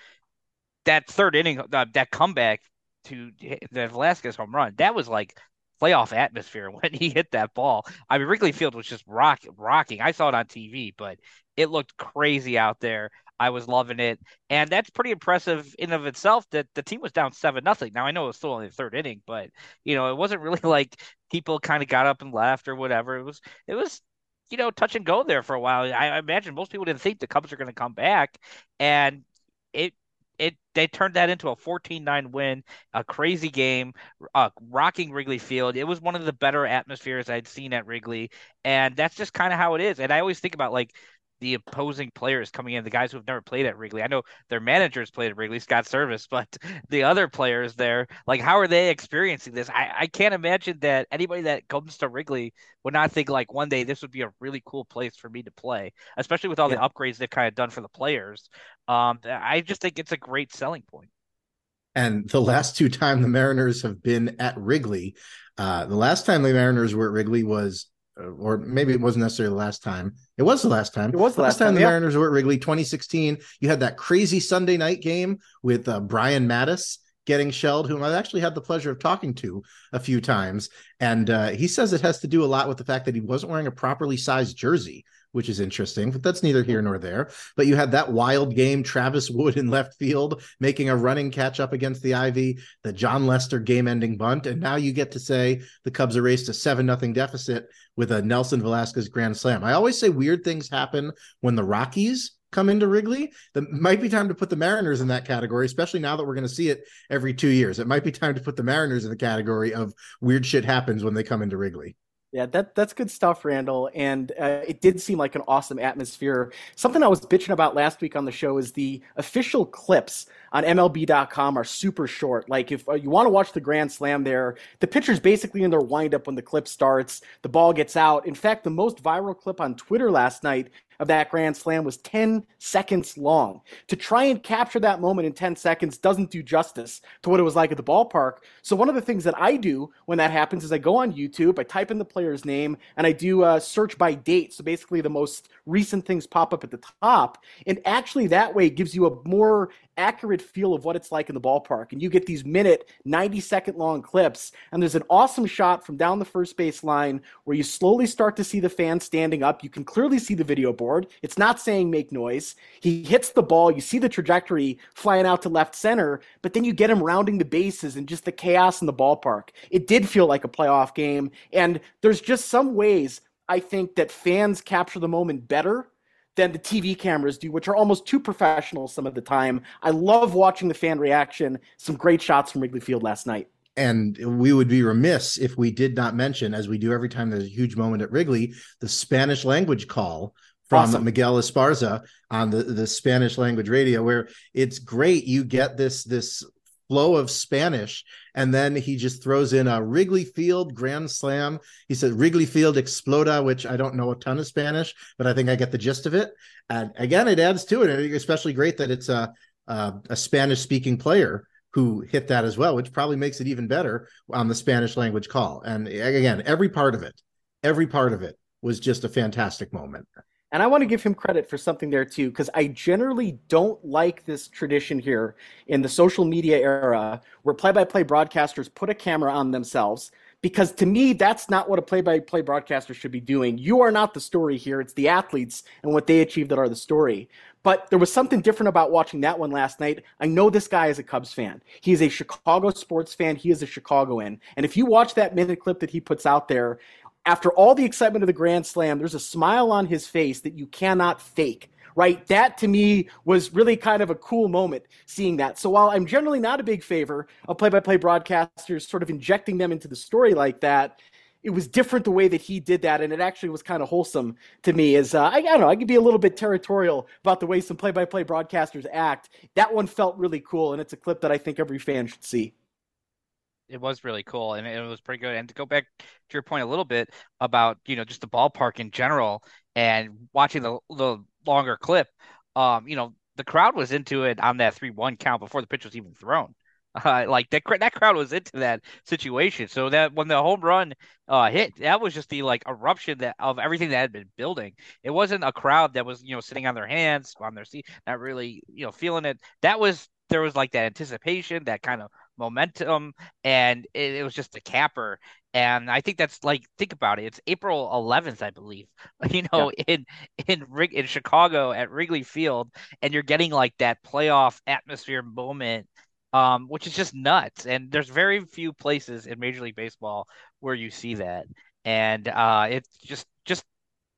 that third inning, uh, that comeback to the Velázquez home run, that was like playoff atmosphere when he hit that ball. I mean, Wrigley Field was just rock rocking. I saw it on T V, but it looked crazy out there. I was loving it. And that's pretty impressive in and of itself that the team was down seven nothing. Now, I know it was still only the third inning, but, you know, it wasn't really like people kind of got up and left or whatever. It was, it was, you know, touch and go there for a while. I, I imagine most people didn't think the Cubs were going to come back. And it, It they turned that into a fourteen nine win, a crazy game, uh, rocking Wrigley Field. It was one of the better atmospheres I'd seen at Wrigley, and that's just kind of how it is. And I always think about, like, the opposing players coming in, the guys who have never played at Wrigley. I know their managers played at Wrigley, Scott Service, but the other players there, like, how are they experiencing this? I, I can't imagine that anybody that comes to Wrigley would not think, like, one day this would be a really cool place for me to play, especially with all yeah. the upgrades they've kind of done for the players. Um, I just think it's a great selling point. And the last two times the Mariners have been at Wrigley, uh, the last time the Mariners were at Wrigley was, or maybe it wasn't necessarily the last time. It was the last time. It was the last, last time, time the yeah. Mariners were at Wrigley, twenty sixteen. You had that crazy Sunday night game with uh, Brian Mattis getting shelled, whom I've actually had the pleasure of talking to a few times. And uh, he says it has to do a lot with the fact that he wasn't wearing a properly sized jersey, which is interesting, but that's neither here nor there. But you had that wild game, Travis Wood in left field, making a running catch up against the Ivy, the John Lester game-ending bunt, and now you get to say the Cubs erased a seven nothing deficit with a Nelson Velázquez grand slam. I always say weird things happen when the Rockies come into Wrigley. That might be time to put the Mariners in that category, especially now that we're going to see it every two years. It might be time to put the Mariners in the category of weird shit happens when they come into Wrigley. Yeah, that that's good stuff, Randall. And uh, it did seem like an awesome atmosphere. Something I was bitching about last week on the show is the official clips on M L B dot com are super short. Like, if you want to watch the grand slam there, the pitcher's basically in their windup when the clip starts. The ball gets out. In fact, the most viral clip on Twitter last night of that grand slam was ten seconds long. To try and capture that moment in ten seconds doesn't do justice to what it was like at the ballpark. So one of the things that I do when that happens is I go on YouTube, I type in the player's name, and I do a search by date. So basically the most recent things pop up at the top. And actually that way gives you a more accurate feel of what it's like in the ballpark. And you get these minute, ninety second long clips. And there's an awesome shot from down the first base line where you slowly start to see the fan standing up. You can clearly see the video board. It's not saying make noise. He hits the ball. You see the trajectory flying out to left center, but then you get him rounding the bases and just the chaos in the ballpark. It did feel like a playoff game. And there's just some ways I think that fans capture the moment better than the T V cameras do, which are almost too professional some of the time. I love watching the fan reaction. Some great shots from Wrigley Field last night. And we would be remiss if we did not mention, as we do every time there's a huge moment at Wrigley, the Spanish language call from awesome. Miguel Esparza on the, the Spanish language radio, where it's great. You get this, this flow of Spanish, and then he just throws in a Wrigley Field grand slam. He said, Wrigley Field exploda, which I don't know a ton of Spanish, but I think I get the gist of it. And again, it adds to it. It's especially great that it's a, a, a Spanish-speaking player who hit that as well, which probably makes it even better on the Spanish language call. And again, every part of it, every part of it was just a fantastic moment. And I want to give him credit for something there too, because I generally don't like this tradition here in the social media era where play-by-play broadcasters put a camera on themselves, because to me, that's not what a play-by-play broadcaster should be doing. You are not the story here. It's the athletes and what they achieve that are the story. But there was something different about watching that one last night. I know this guy is a Cubs fan. He is a Chicago sports fan. He is a Chicagoan. And if you watch that minute clip that he puts out there, after all the excitement of the grand slam, there's a smile on his face that you cannot fake, right? That to me was really kind of a cool moment seeing that. So while I'm generally not a big favor of play-by-play broadcasters sort of injecting them into the story like that, it was different the way that he did that, and it actually was kind of wholesome to me. As uh, I, I don't know, I could be a little bit territorial about the way some play-by-play broadcasters act. That one felt really cool, and it's a clip that I think every fan should see. It was really cool, and it was pretty good. And to go back to your point a little bit about, you know, just the ballpark in general and watching the, the longer clip, um, you know, the crowd was into it on that three one count before the pitch was even thrown. Uh, like that, that crowd was into that situation. So that when the home run uh, hit, that was just the like eruption that of everything that had been building. It wasn't a crowd that was, you know, sitting on their hands on their seat, not really, you know, feeling it. That was there was like that anticipation, that kind of momentum, and it, it was just a capper. And I think that's like, think about it. It's April eleventh, I believe, you know, yeah. in, in in Chicago at Wrigley Field, and you're getting like that playoff atmosphere moment. Um, which is just nuts. And there's very few places in Major League Baseball where you see that. And uh, it's just, just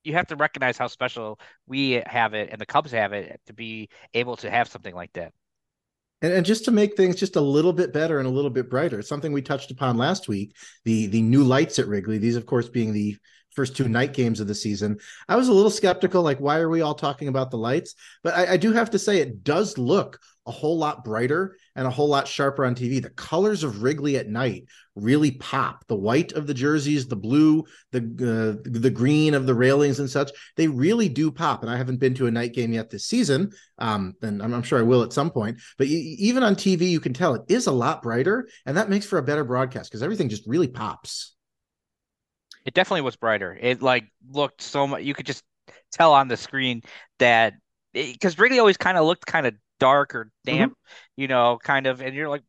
you have to recognize how special we have it and the Cubs have it to be able to have something like that. And, and just to make things just a little bit better and a little bit brighter, something we touched upon last week, the the new lights at Wrigley, these, of course, being the first two night games of the season. I was a little skeptical, like, why are we all talking about the lights? But I, I do have to say it does look a whole lot brighter and a whole lot sharper on T V. The colors of Wrigley at night really pop. The white of the jerseys, the blue, the uh, the green of the railings and such, they really do pop. And I haven't been to a night game yet this season, um, and I'm, I'm sure I will at some point. But you, even on T V, you can tell it is a lot brighter, and that makes for a better broadcast because everything just really pops. It definitely was brighter. It like looked so much. You could just tell on the screen that because Wrigley always kind of looked kind of dark or damp, mm-hmm. you know, kind of, and you're like,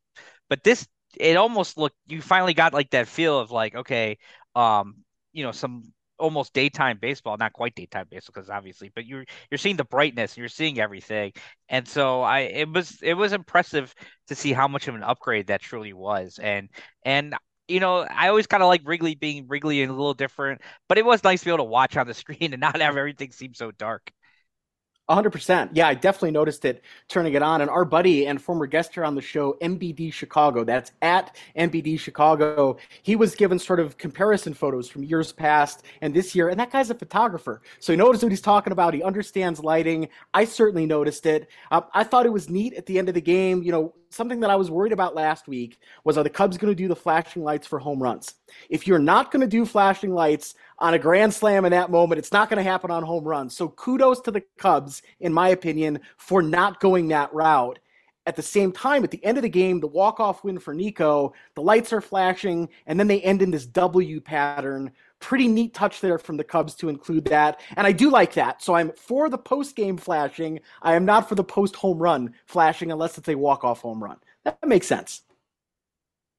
but this, it almost looked, you finally got like that feel of like, okay, um, you know, some almost daytime baseball, not quite daytime baseball because obviously, but you're you're seeing the brightness, and you're seeing everything, and so I it was it was impressive to see how much of an upgrade that truly was, and and. You know, I always kind of like Wrigley being Wrigley and a little different, but it was nice to be able to watch on the screen and not have everything seem so dark. one hundred percent. Yeah, I definitely noticed it turning it on. And our buddy and former guest here on the show, M B D Chicago, that's at M B D Chicago, he was given sort of comparison photos from years past and this year. And that guy's a photographer. So he knows what he's talking about. He understands lighting. I certainly noticed it. Uh, I thought it was neat at the end of the game. You know, something that I was worried about last week was, are the Cubs going to do the flashing lights for home runs? If you're not going to do flashing lights on a grand slam in that moment, it's not going to happen on home runs. So kudos to the Cubs, in my opinion, for not going that route. At the same time, at the end of the game, the walk-off win for Nico, the lights are flashing, and then they end in this W pattern. Pretty neat touch there from the Cubs to include that. And I do like that. So I'm for the post-game flashing. I am not for the post-home run flashing unless it's a walk-off home run. That makes sense.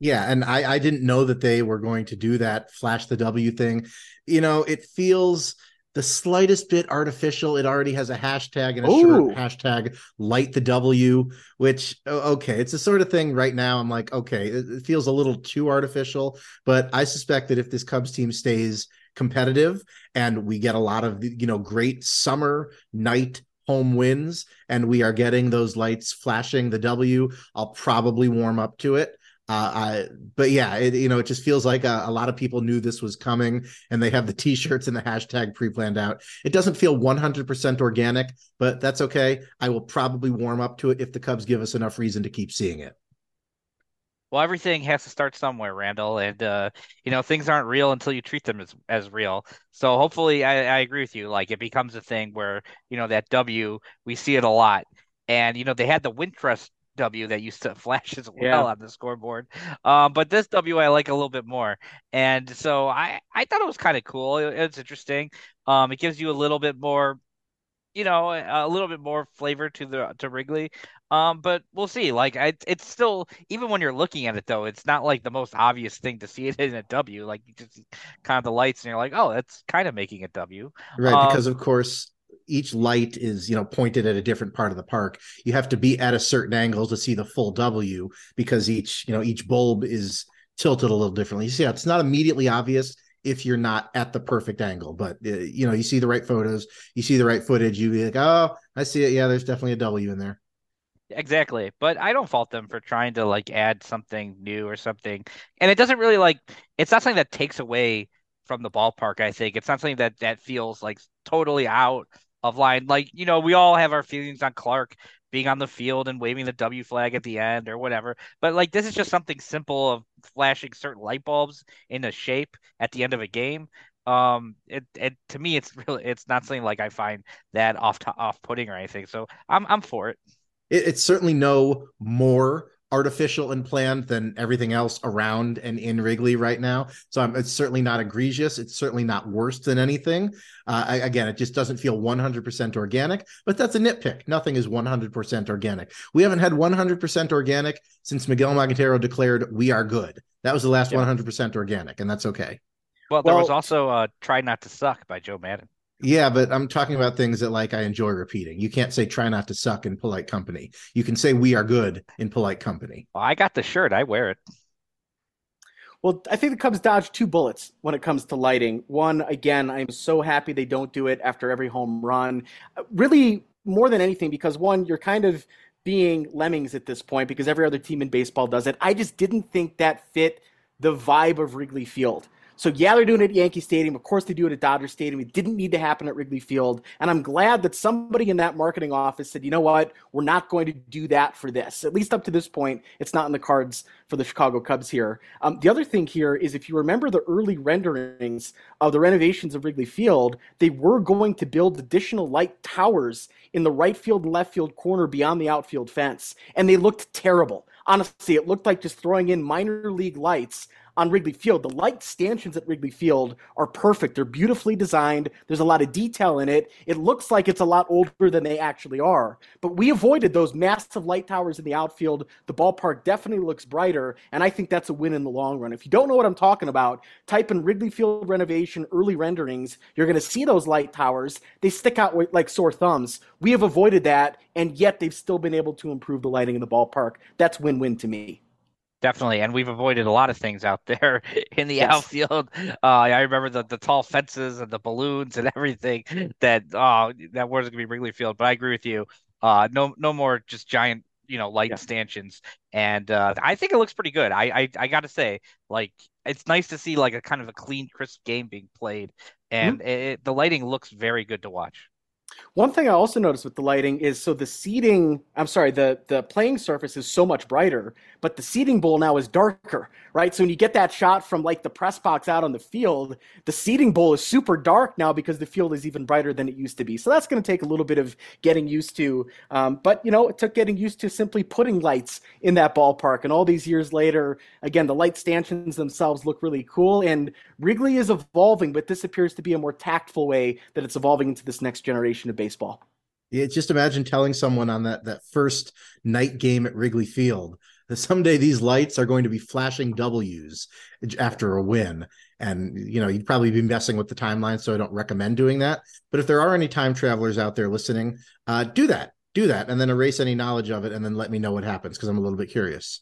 Yeah, and I, I didn't know that they were going to do that, flash the W thing. You know, it feels the slightest bit artificial. It already has a hashtag and a Ooh. shirt, hashtag light the W, which, okay, it's the sort of thing right now I'm like, okay, it feels a little too artificial, but I suspect that if this Cubs team stays competitive and we get a lot of, you know, great summer night home wins and we are getting those lights flashing the W, I'll probably warm up to it. Uh, I, but yeah, it, you know, it just feels like a, a lot of people knew this was coming and they have the t-shirts and the hashtag pre-planned out. It doesn't feel one hundred percent organic, but that's okay. I will probably warm up to it if the Cubs give us enough reason to keep seeing it. Well, everything has to start somewhere, Randall. And, uh, you know, things aren't real until you treat them as, as real. So hopefully I, I agree with you. Like, it becomes a thing where, you know, that W, we see it a lot. And, you know, they had the Wintrust W that used to flash as well yeah. on the scoreboard. Um, but this W I like a little bit more. And so I, I thought it was kind of cool. It, it's interesting. Um, it gives you a little bit more, you know, a little bit more flavor to the to Wrigley. Um, but we'll see. Like, I, it's still, even when you're looking at it, though, it's not like the most obvious thing to see it in a W. Like, you just kind of the lights and you're like, oh, that's kind of making a W. Right, um, because, of course, each light is, you know, pointed at a different part of the park. You have to be at a certain angle to see the full W because each, you know, each bulb is tilted a little differently. So yeah, it's not immediately obvious if you're not at the perfect angle, but uh, you know, you see the right photos, you see the right footage, you be like, oh, I see it. Yeah, there's definitely a W in there. Exactly. But I don't fault them for trying to like add something new or something. And it doesn't really like, it's not something that takes away from the ballpark. I think it's not something that, that feels like totally out of line. Like, you know, we all have our feelings on Clark being on the field and waving the W flag at the end or whatever, but like this is just something simple of flashing certain light bulbs in a shape at the end of a game. Um, it, it to me, it's really it's not something like I find that off to, off-putting or anything. So I'm I'm for it. it. It's certainly no more artificial and planned than everything else around and in Wrigley right now. So um, it's certainly not egregious. It's certainly not worse than anything. Uh, I, again, it just doesn't feel one hundred percent organic, but that's a nitpick. Nothing is one hundred percent organic. We haven't had one hundred percent organic since Miguel Montero declared we are good. That was the last yeah. one hundred percent organic, and that's okay. Well, there well, was also uh, Try Not to Suck by Joe Madden. Yeah, but I'm talking about things that like I enjoy repeating. You can't say try not to suck in polite company. You can say we are good in polite company. Well, I got the shirt. I wear it. Well, I think the Cubs dodged two bullets when it comes to lighting. One, again, I'm so happy they don't do it after every home run. Really, more than anything, because one, you're kind of being lemmings at this point because every other team in baseball does it. I just didn't think that fit the vibe of Wrigley Field. So yeah, they're doing it at Yankee Stadium. Of course they do it at Dodger Stadium. It didn't need to happen at Wrigley Field. And I'm glad that somebody in that marketing office said, you know what, we're not going to do that for this. At least up to this point, it's not in the cards for the Chicago Cubs here. Um, the other thing here is if you remember the early renderings of the renovations of Wrigley Field, they were going to build additional light towers in the right field and left field corner beyond the outfield fence. And they looked terrible. Honestly, it looked like just throwing in minor league lights on Wrigley Field. The light stanchions at Wrigley Field are perfect. They're beautifully designed. There's a lot of detail in it. It looks like it's a lot older than they actually are. But we avoided those massive light towers in the outfield. The ballpark definitely looks brighter, and I think that's a win in the long run. If you don't know what I'm talking about, type in Wrigley Field renovation early renderings. You're going to see those light towers. They stick out like sore thumbs. We have avoided that, and yet they've still been able to improve the lighting in the ballpark. That's win-win to me. Definitely. And we've avoided a lot of things out there in the yes. outfield. Uh, I remember the, the tall fences and the balloons and everything that uh, that was going to be Wrigley Field. But I agree with you. Uh, no no more just giant, you know, light yeah. stanchions. And uh, I think it looks pretty good. I, I, I got to say, like, it's nice to see like a kind of a clean, crisp game being played. And mm-hmm. it, the lighting looks very good to watch. One thing I also noticed with the lighting is, so the seating, I'm sorry, the, the playing surface is so much brighter, but the seating bowl now is darker, right? So when you get that shot from like the press box out on the field, the seating bowl is super dark now because the field is even brighter than it used to be. So that's going to take a little bit of getting used to. Um, but, you know, it took getting used to simply putting lights in that ballpark. And all these years later, again, the light stanchions themselves look really cool. And Wrigley is evolving, but this appears to be a more tactful way that it's evolving into this next generation of baseball. Baseball. Yeah, just imagine telling someone on that, that first night game at Wrigley Field that someday these lights are going to be flashing W's after a win. And, you know, you'd probably be messing with the timeline, so I don't recommend doing that. But if there are any time travelers out there listening, uh, do that, do that, and then erase any knowledge of it, and then let me know what happens, because I'm a little bit curious.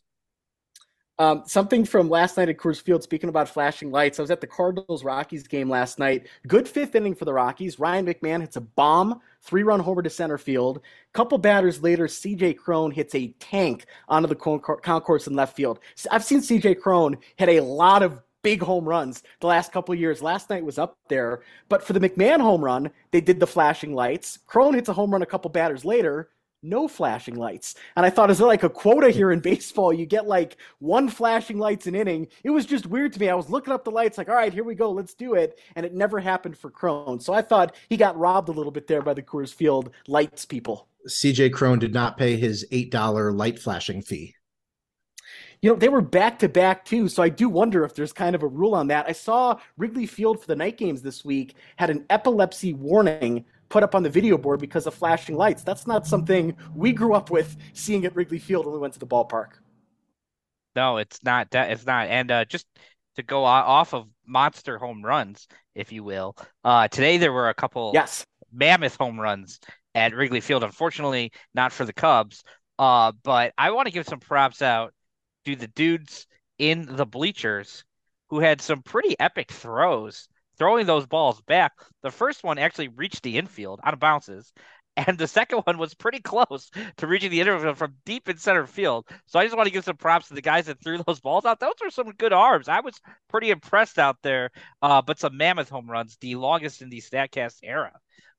Um, something from last night at Coors Field, speaking about flashing lights, I was at the Cardinals-Rockies game last night. Good fifth inning for the Rockies. Ryan McMahon hits a bomb, three-run homer to center field. Couple batters later, C J Cron hits a tank onto the concourse in left field. I've seen C J Cron hit a lot of big home runs the last couple of years. Last night was up there. But for the McMahon home run, they did the flashing lights. Cron hits a home run a couple batters later. No flashing lights. And I thought, is there like a quota here in baseball? You get like one flashing lights an inning. It was just weird to me. I was looking up the lights like, all right, here we go. Let's do it. And it never happened for Cron. So I thought he got robbed a little bit there by the Coors Field lights people. C J Cron did not pay his eight dollars light flashing fee. You know, they were back-to-back, too, so I do wonder if there's kind of a rule on that. I saw Wrigley Field for the night games this week had an epilepsy warning put up on the video board because of flashing lights. That's not something we grew up with seeing at Wrigley Field when we went to the ballpark. No, it's not. That it's not. And uh, just to go off of monster home runs, if you will, uh, today there were a couple yes. mammoth home runs at Wrigley Field. Unfortunately, not for the Cubs. Uh, but I want to give some props out to the dudes in the bleachers who had some pretty epic throws. Throwing those balls back, the first one actually reached the infield out of bounces, and the second one was pretty close to reaching the infield from deep in center field. So I just want to give some props to the guys that threw those balls out. Those were some good arms. I was pretty impressed out there, uh, but some mammoth home runs, the longest in the StatCast era.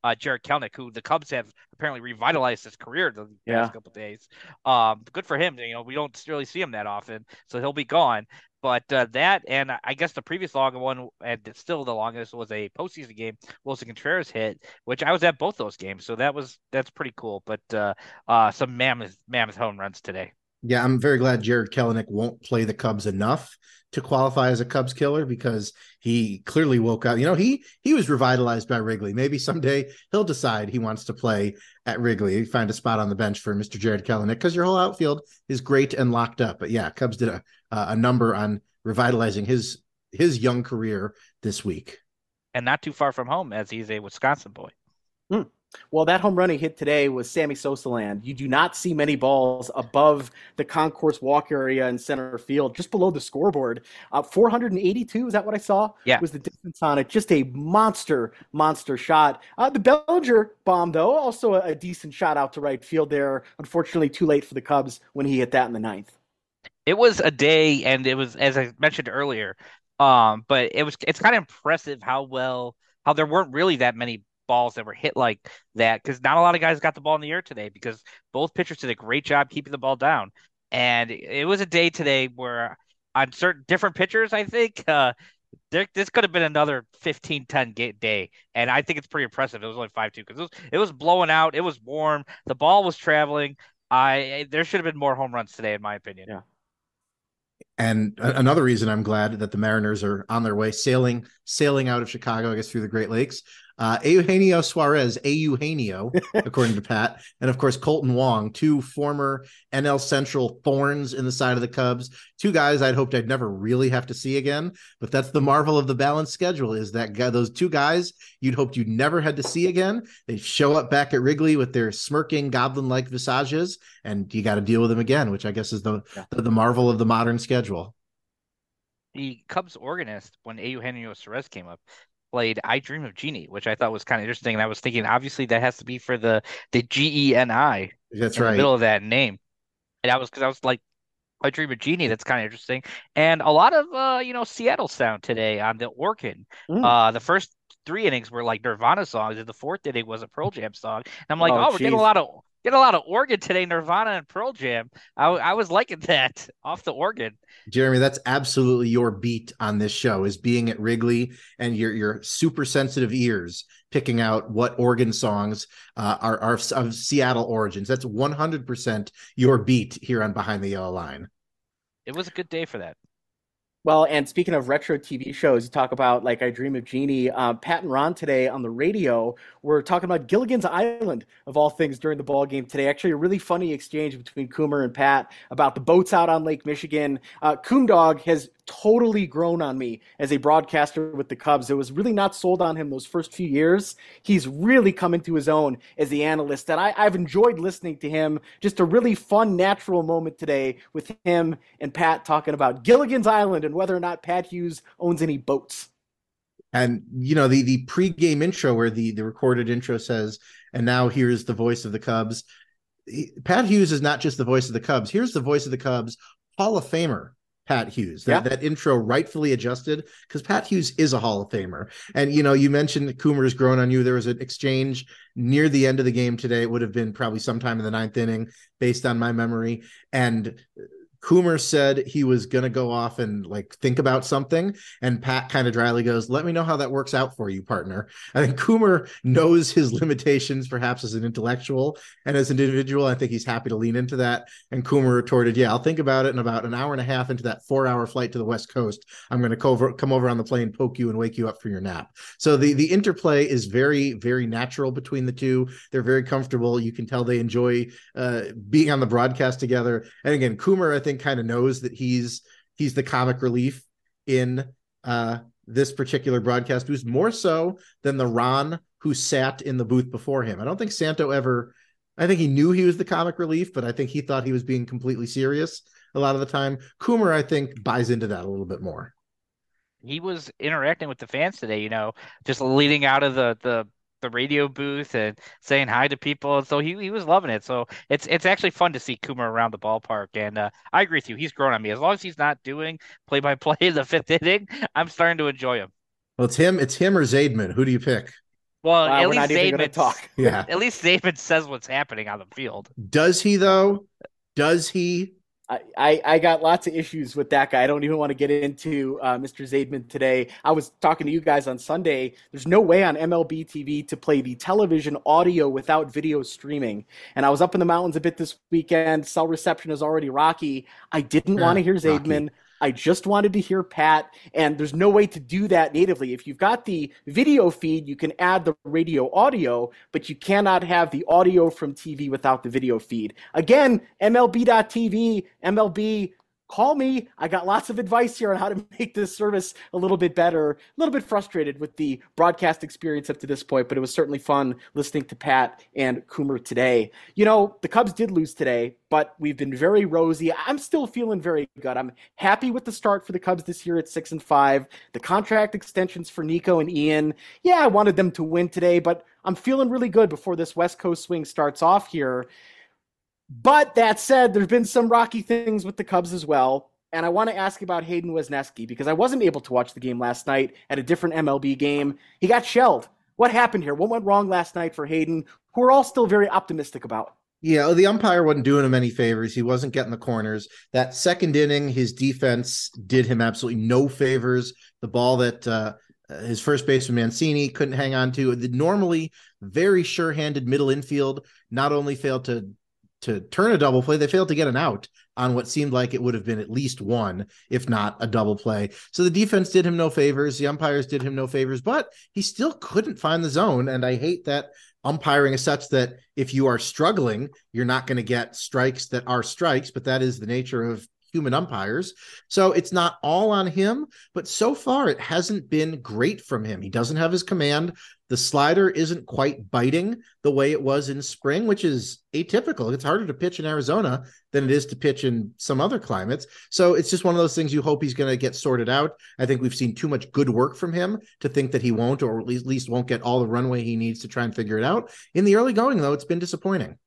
Uh, Jared Kelenic, who the Cubs have apparently revitalized his career the yeah. past couple of days. Um, good for him. You know, we don't really see him that often, so he'll be gone. But uh, that, and I guess the previous long one, and still the longest, was a postseason game Willson Contreras hit, which I was at both those games. So that was that's pretty cool. But uh, uh, some mammoth mammoth home runs today. Yeah, I'm very glad Jared Kelenic won't play the Cubs enough to qualify as a Cubs killer, because he clearly woke up. You know, he he was revitalized by Wrigley. Maybe someday he'll decide he wants to play at Wrigley. You find a spot on the bench for Mister Jared Kelenic, because your whole outfield is great and locked up. But yeah, Cubs did a a number on revitalizing his his young career this week. And not too far from home, as he's a Wisconsin boy. Hmm. Well, that home run he hit today was Sammy Sosaland. You do not see many balls above the concourse walk area in center field, just below the scoreboard. Uh, four eighty-two, is that what I saw? Yeah. Was the distance on it. Just a monster, monster shot. Uh, the Bellinger bomb, though, also a, a decent shot out to right field there. Unfortunately, too late for the Cubs when he hit that in the ninth. It was a day, and it was, as I mentioned earlier, um, but it was it's kind of impressive how well, how there weren't really that many balls that were hit like that, because not a lot of guys got the ball in the air today, because both pitchers did a great job keeping the ball down. And it was a day today where on certain different pitchers, I think uh, there, this could have been another fifteen ten day. And I think it's pretty impressive. It was only five two, because it was, it was blowing out. It was warm. The ball was traveling. I There should have been more home runs today, in my opinion. Yeah. And another reason I'm glad that the Mariners are on their way, sailing sailing out of Chicago, I guess, through the Great Lakes. Uh, Eugenio Suárez, Eugenio, according to Pat, and of course Colton Wong, two former N L Central thorns in the side of the Cubs, two guys I'd hoped I'd never really have to see again. But that's the marvel of the balanced schedule, is that guy, those two guys you'd hoped you'd never had to see again, they show up back at Wrigley with their smirking goblin-like visages, and you got to deal with them again, which I guess is the, yeah. the the marvel of the modern schedule. The Cubs organist, when Eugenio Suárez came up, played I Dream of Jeannie, which I thought was kind of interesting. And I was thinking, obviously, that has to be for the, the G E N I. That's in right. The middle of that name. And I was, because I was like, I Dream of Jeannie, that's kind of interesting. And a lot of, uh, you know, Seattle sound today on the organ. Mm. Uh, the first three innings were like Nirvana songs, and the fourth inning was a Pearl Jam song. And I'm like, oh, oh we're getting a lot of getting a lot of organ today, Nirvana and Pearl Jam. I, I was liking that off the organ. Jeremy, that's absolutely your beat on this show, is being at Wrigley and your your super sensitive ears picking out what organ songs uh, are, are of Seattle origins. That's one hundred percent your beat here on Behind the Yellow Line. It was a good day for that. Well, and speaking of retro T V shows, you talk about like I Dream of Jeannie, uh, Pat and Ron today on the radio were talking about Gilligan's Island, of all things, during the ball game today. Actually, a really funny exchange between Coomer and Pat about the boats out on Lake Michigan. Uh, Coondog has totally grown on me as a broadcaster with the Cubs. It was really not sold on him those first few years. He's really come into his own as the analyst, and I, I've enjoyed listening to him. Just a really fun, natural moment today with him and Pat talking about Gilligan's Island and whether or not Pat Hughes owns any boats. And, you know, the, the pregame intro where the, the recorded intro says, and now here's the voice of the Cubs. Pat Hughes is not just the voice of the Cubs. Here's the voice of the Cubs, Hall of Famer Pat Hughes. That, yeah. that intro rightfully adjusted, because Pat Hughes is a Hall of Famer. And, you know, you mentioned Coomer's grown on you. There was an exchange near the end of the game today. It would have been probably sometime in the ninth inning, based on my memory. And Coomer said he was going to go off and like think about something. And Pat kind of dryly goes, let me know how that works out for you, partner. I think Coomer knows his limitations, perhaps as an intellectual and as an individual. I think he's happy to lean into that. And Coomer retorted, yeah, I'll think about it. And about an hour and a half into that four hour flight to the West Coast, I'm going to come over on the plane, poke you and wake you up for your nap. So the, the interplay is very, very natural between the two. They're very comfortable. You can tell they enjoy uh, being on the broadcast together. And again, Coomer, I think, kind of knows that he's he's the comic relief in uh this particular broadcast, who's more so than the Ron who sat in the booth before him. I don't think Santo ever I think he knew he was the comic relief, but I think he thought he was being completely serious a lot of the time. Coomer, I think, buys into that a little bit more. He was interacting with the fans today, you know, just leading out of the the the radio booth and saying hi to people. And so he, he was loving it. So it's it's actually fun to see Coomer around the ballpark. And uh, I agree with you. He's grown on me. As long as he's not doing play-by-play in the fifth inning, I'm starting to enjoy him. Well, it's him. It's him or Zaidman. Who do you pick? Well, wow, at least Zaidman talk. Yeah. At least Zaidman says what's happening on the field. Does he, though? Does he? I, I, I got lots of issues with that guy. I don't even want to get into uh, Mister Zaidman today. I was talking to you guys on Sunday. There's no way on M L B T V to play the television audio without video streaming. And I was up in the mountains a bit this weekend. Cell reception is already rocky. I didn't yeah, want to hear Zaidman. Rocky. I just wanted to hear Pat, and there's no way to do that natively. If you've got the video feed, you can add the radio audio, but you cannot have the audio from T V without the video feed. Again, M L B dot T V, M L B, call me. I got lots of advice here on how to make this service a little bit better. A little bit frustrated with the broadcast experience up to this point, but it was certainly fun listening to Pat and Coomer today. You know, the Cubs did lose today, but we've been very rosy. I'm still feeling very good. I'm happy with the start for the Cubs this year at six and five. The contract extensions for Nico and Ian. Yeah, I wanted them to win today, but I'm feeling really good before this West Coast swing starts off here. But that said, there's been some rocky things with the Cubs as well. And I want to ask about Hayden Wesneski, because I wasn't able to watch the game last night at a different M L B game. He got shelled. What happened here? What went wrong last night for Hayden, who we're all still very optimistic about? Yeah, the umpire wasn't doing him any favors. He wasn't getting the corners. That second inning, his defense did him absolutely no favors. The ball that uh, his first baseman Mancini couldn't hang on to, the normally very sure-handed middle infield, not only failed to to turn a double play, they failed to get an out on what seemed like it would have been at least one, if not a double play. So the defense did him no favors. The umpires did him no favors, but he still couldn't find the zone. And I hate that umpiring is such that if you are struggling, you're not going to get strikes that are strikes, but that is the nature of human umpires. So it's not all on him, but so far it hasn't been great from him. He doesn't have his command. The slider isn't quite biting the way it was in spring, which is atypical. It's harder to pitch in Arizona than it is to pitch in some other climates. So it's just one of those things you hope he's going to get sorted out. I think we've seen too much good work from him to think that he won't, or at least won't get all the runway he needs to try and figure it out. In the early going, though, it's been disappointing.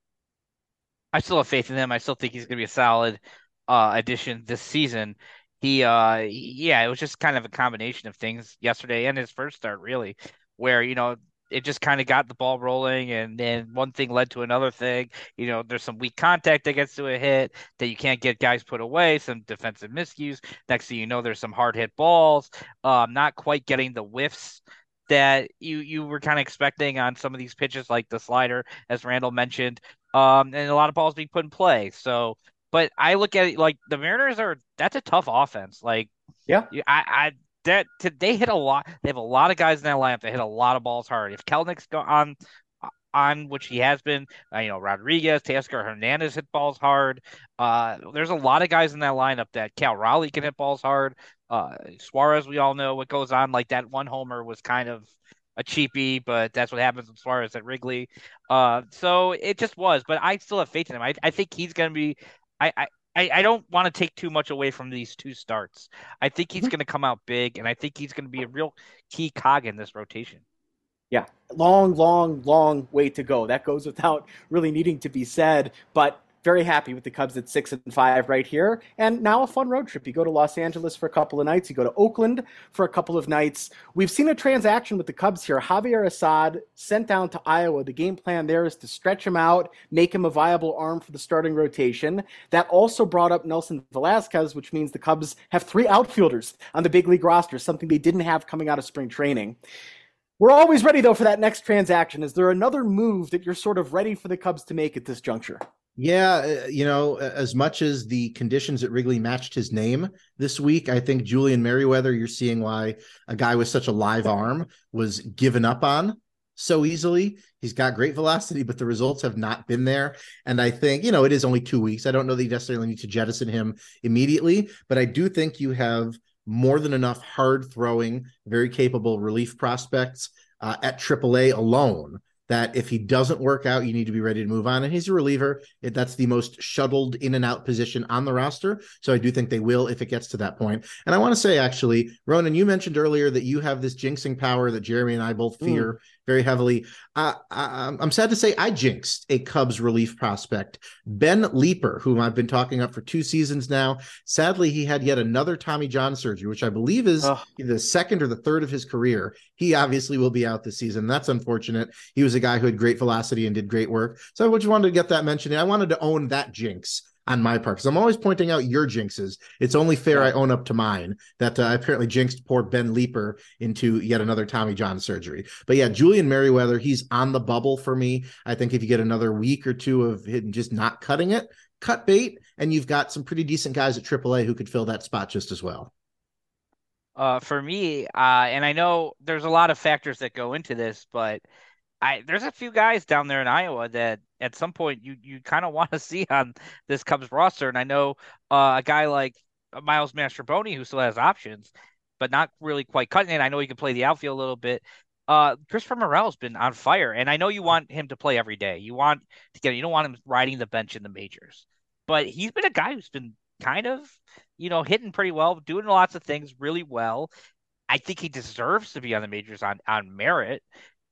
I still have faith in him. I still think he's going to be a solid uh, addition this season. He, uh, yeah, it was just kind of a combination of things yesterday and his first start, really. where, you know, it just kind of got the ball rolling, and then one thing led to another thing. You know, there's some weak contact that gets to a hit that you can't get guys put away, some defensive miscues. Next thing you know, there's some hard hit balls, um, not quite getting the whiffs that you, you were kind of expecting on some of these pitches, like the slider, as Randall mentioned, um, and a lot of balls being put in play. So, but I look at it like the Mariners are, that's a tough offense. Like, yeah, I, I, That they hit a lot. They have a lot of guys in that lineup that hit a lot of balls hard. If Kelenic go on, on which he has been, uh, you know, Rodriguez, Teoscar Hernández hit balls hard. Uh, there's a lot of guys in that lineup that Cal Raleigh can hit balls hard. Uh, Suárez, we all know what goes on. Like that one homer was kind of a cheapie, but that's what happens with Suárez at Wrigley. Uh, so it just was. But I still have faith in him. I, I think he's going to be. I. I I, I don't want to take too much away from these two starts. I think he's going to come out big, and I think he's going to be a real key cog in this rotation. Yeah, long, long, long way to go. That goes without really needing to be said, but very happy with the Cubs at six and five right here. And now a fun road trip. You go to Los Angeles for a couple of nights. You go to Oakland for a couple of nights. We've seen a transaction with the Cubs here. Javier Assad sent down to Iowa. The game plan there is to stretch him out, make him a viable arm for the starting rotation. That also brought up Nelson Velázquez, which means the Cubs have three outfielders on the big league roster, something they didn't have coming out of spring training. We're always ready, though, for that next transaction. Is there another move that you're sort of ready for the Cubs to make at this juncture? Yeah, you know, as much as the conditions at Wrigley matched his name this week, I think Julian Merriweather, you're seeing why a guy with such a live arm was given up on so easily. He's got great velocity, but the results have not been there. And I think, you know, it is only two weeks. I don't know that you necessarily need to jettison him immediately, but I do think you have more than enough hard-throwing, very capable relief prospects uh, at triple A alone, that if he doesn't work out, you need to be ready to move on. And he's a reliever. That's the most shuttled in and out position on the roster. So I do think they will if it gets to that point. And I want to say, actually, Ronan, you mentioned earlier that you have this jinxing power that Jeremy and I both fear mm. very heavily. Uh, I, I'm sad to say I jinxed a Cubs relief prospect, Ben Leeper, whom I've been talking up for two seasons now. Sadly, he had yet another Tommy John surgery, which I believe is oh. the second or the third of his career. He obviously will be out this season. That's unfortunate. He was a guy who had great velocity and did great work. So I just wanted to get that mentioned. I wanted to own that jinx on my part, because I'm always pointing out your jinxes. It's only fair yeah. I own up to mine, that uh, I apparently jinxed poor Ben Leeper into yet another Tommy John surgery. But yeah, Julian Merriweather, he's on the bubble for me. I think if you get another week or two of him just not cutting it, cut bait, and you've got some pretty decent guys at triple A who could fill that spot just as well. Uh, for me, uh, and I know there's a lot of factors that go into this, but I, there's a few guys down there in Iowa that at some point you, you kind of want to see on this Cubs roster. And I know uh, a guy like Miles Mastrobuoni, who still has options, but not really quite cutting it. I know he can play the outfield a little bit. Uh, Christopher Morel has been on fire, and I know you want him to play every day. You want to get, you don't want him riding the bench in the majors, but he's been a guy who's been kind of, you know, hitting pretty well, doing lots of things really well. I think he deserves to be on the majors on, on merit.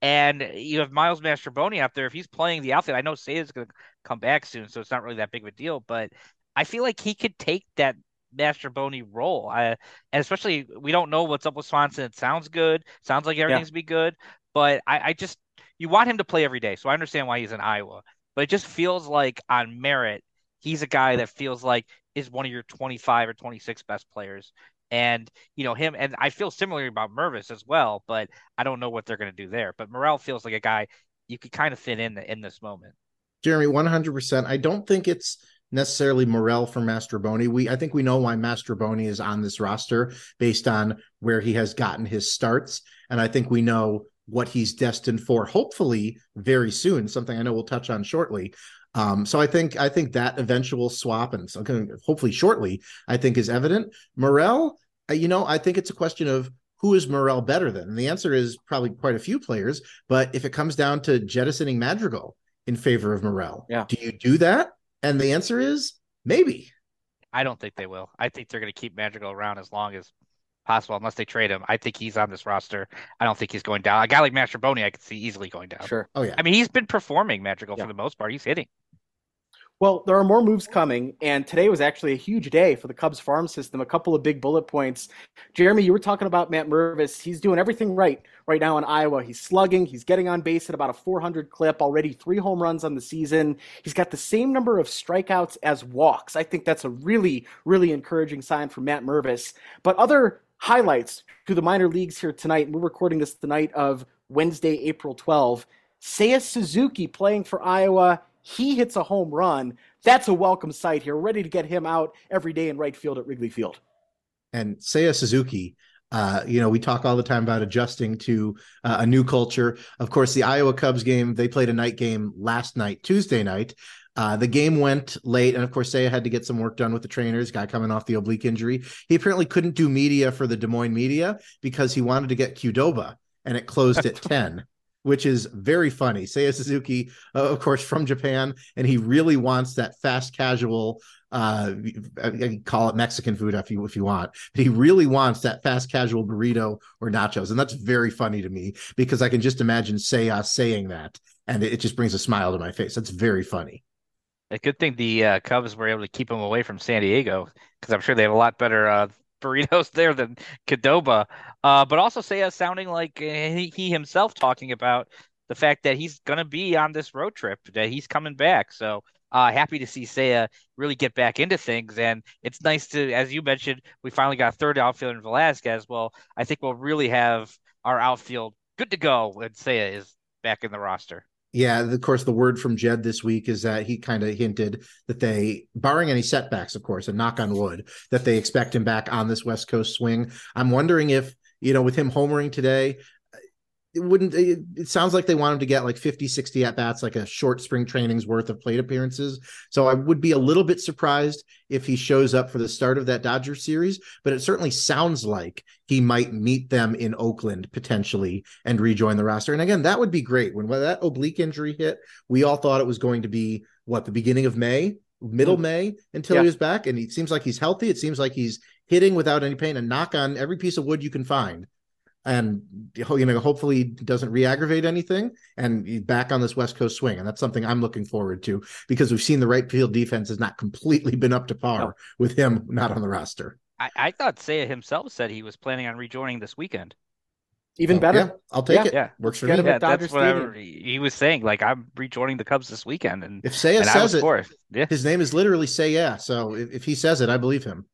And you have Miles Mastrobuoni out there. If he's playing the outfield, I know Seiya's going to come back soon, so it's not really that big of a deal. But I feel like he could take that Mastrobuoni role. I, and especially, we don't know what's up with Swanson. It sounds good. Sounds like everything's yeah. be good. But I, I just – you want him to play every day, so I understand why he's in Iowa. But it just feels like on merit, he's a guy that feels like is one of your twenty-five or twenty-six best players. And, you know, him, and I feel similarly about Mervis as well, but I don't know what they're going to do there. But Morel feels like a guy you could kind of fit in the, in this moment. Jeremy, one hundred percent. I don't think it's necessarily Morel for Mastrobuoni. We, I think we know why Mastrobuoni is on this roster based on where he has gotten his starts. And I think we know what he's destined for, hopefully very soon, something I know we'll touch on shortly. Um, so I think I think that eventual swap, and so hopefully shortly, I think is evident. Morel, you know, I think it's a question of who is Morel better than? And the answer is probably quite a few players, but if it comes down to jettisoning Madrigal in favor of Morel, yeah. do you do that? And the answer is maybe. I don't think they will. I think they're going to keep Madrigal around as long as possible, unless they trade him. I think he's on this roster. I don't think he's going down. A guy like Mastrobuoni, I could see easily going down. Sure. Oh yeah. I mean, he's been performing Madrigal yeah. for the most part. He's hitting. Well, there are more moves coming, and today was actually a huge day for the Cubs farm system. A couple of big bullet points. Jeremy, you were talking about Matt Mervis. He's doing everything right right now in Iowa. He's slugging. He's getting on base at about a four hundred clip, already three home runs on the season. He's got the same number of strikeouts as walks. I think that's a really, really encouraging sign for Matt Mervis. But other highlights to the minor leagues here tonight, and we're recording this the night of Wednesday, April twelfth. Seiya Suzuki playing for Iowa. He hits a home run. That's a welcome sight here. Ready to get him out every day in right field at Wrigley Field. And Seiya Suzuki, uh, you know, we talk all the time about adjusting to uh, a new culture. Of course, the Iowa Cubs game, they played a night game last night, Tuesday night. Uh, the game went late, and of course, Seiya had to get some work done with the trainers, guy coming off the oblique injury. He apparently couldn't do media for the Des Moines media because he wanted to get Qdoba, and it closed at ten. Which is very funny. Seiya Suzuki, uh, of course, from Japan, and he really wants that fast casual, uh, I, I call it Mexican food if you, if you want, but he really wants that fast casual burrito or nachos. And that's very funny to me because I can just imagine Seiya saying that, and it, it just brings a smile to my face. That's very funny. A good thing the uh, Cubs were able to keep him away from San Diego because I'm sure they have a lot better uh, burritos there than Qdoba, uh, but also Seiya sounding like he, he himself talking about the fact that he's going to be on this road trip, that he's coming back. So uh, happy to see Seiya really get back into things. And it's nice to, as you mentioned, we finally got third outfielder in Velázquez. Well, I think we'll really have our outfield good to go when Seiya is back in the roster. Yeah, of course, the word from Jed this week is that he kind of hinted that they, barring any setbacks, of course, and knock on wood, that they expect him back on this West Coast swing. I'm wondering if, you know, with him homering today, it wouldn't, it, it sounds like they want him to get like fifty, sixty at-bats, like a short spring training's worth of plate appearances. So I would be a little bit surprised if he shows up for the start of that Dodgers series, but it certainly sounds like he might meet them in Oakland potentially and rejoin the roster. And again, that would be great. When, when that oblique injury hit, we all thought it was going to be what, the beginning of May, middle May until yeah. he was back. And it seems like he's healthy. It seems like he's hitting without any pain, and knock on every piece of wood you can find. And, you know, hopefully doesn't re-aggravate anything and back on this West Coast swing. And that's something I'm looking forward to because we've seen the right field defense has not completely been up to par no. with him not on the roster. I, I thought Seiya himself said he was planning on rejoining this weekend. Even oh, better. Yeah, I'll take yeah, it. Yeah. Works for me. Yeah, that's what I, he was saying. Like, I'm rejoining the Cubs this weekend. And if Seiya and says it, yeah. his name is literally Seiya. So if, if he says it, I believe him.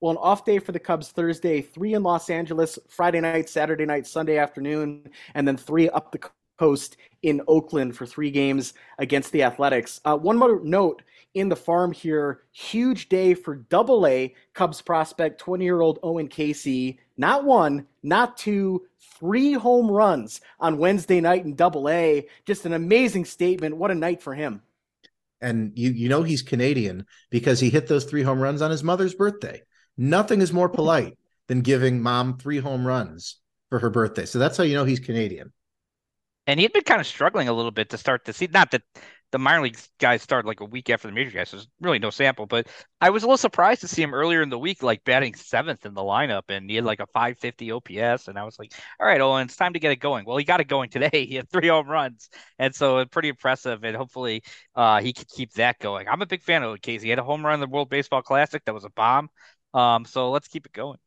Well, an off day for the Cubs Thursday, three in Los Angeles, Friday night, Saturday night, Sunday afternoon, and then three up the coast in Oakland for three games against the Athletics. Uh, one more note in the farm here, huge day for Double A Cubs prospect, twenty-year-old Owen Casey. Not one, not two, three home runs on Wednesday night in Double A. Just an amazing statement. What a night for him. And you, you know he's Canadian because he hit those three home runs on his mother's birthday. Nothing is more polite than giving mom three home runs for her birthday. So that's how you know he's Canadian. And he had been kind of struggling a little bit to start the season. Not that the minor league guys start like a week after the major guys, so there's really no sample. But I was a little surprised to see him earlier in the week, like batting seventh in the lineup, and he had like a five fifty O P S. And I was like, all right, Owen, it's time to get it going. Well, he got it going today. He had three home runs. And so pretty impressive. And hopefully uh, he could keep that going. I'm a big fan of Casey. He had a home run in the World Baseball Classic. That was a bomb. Um, so let's keep it going.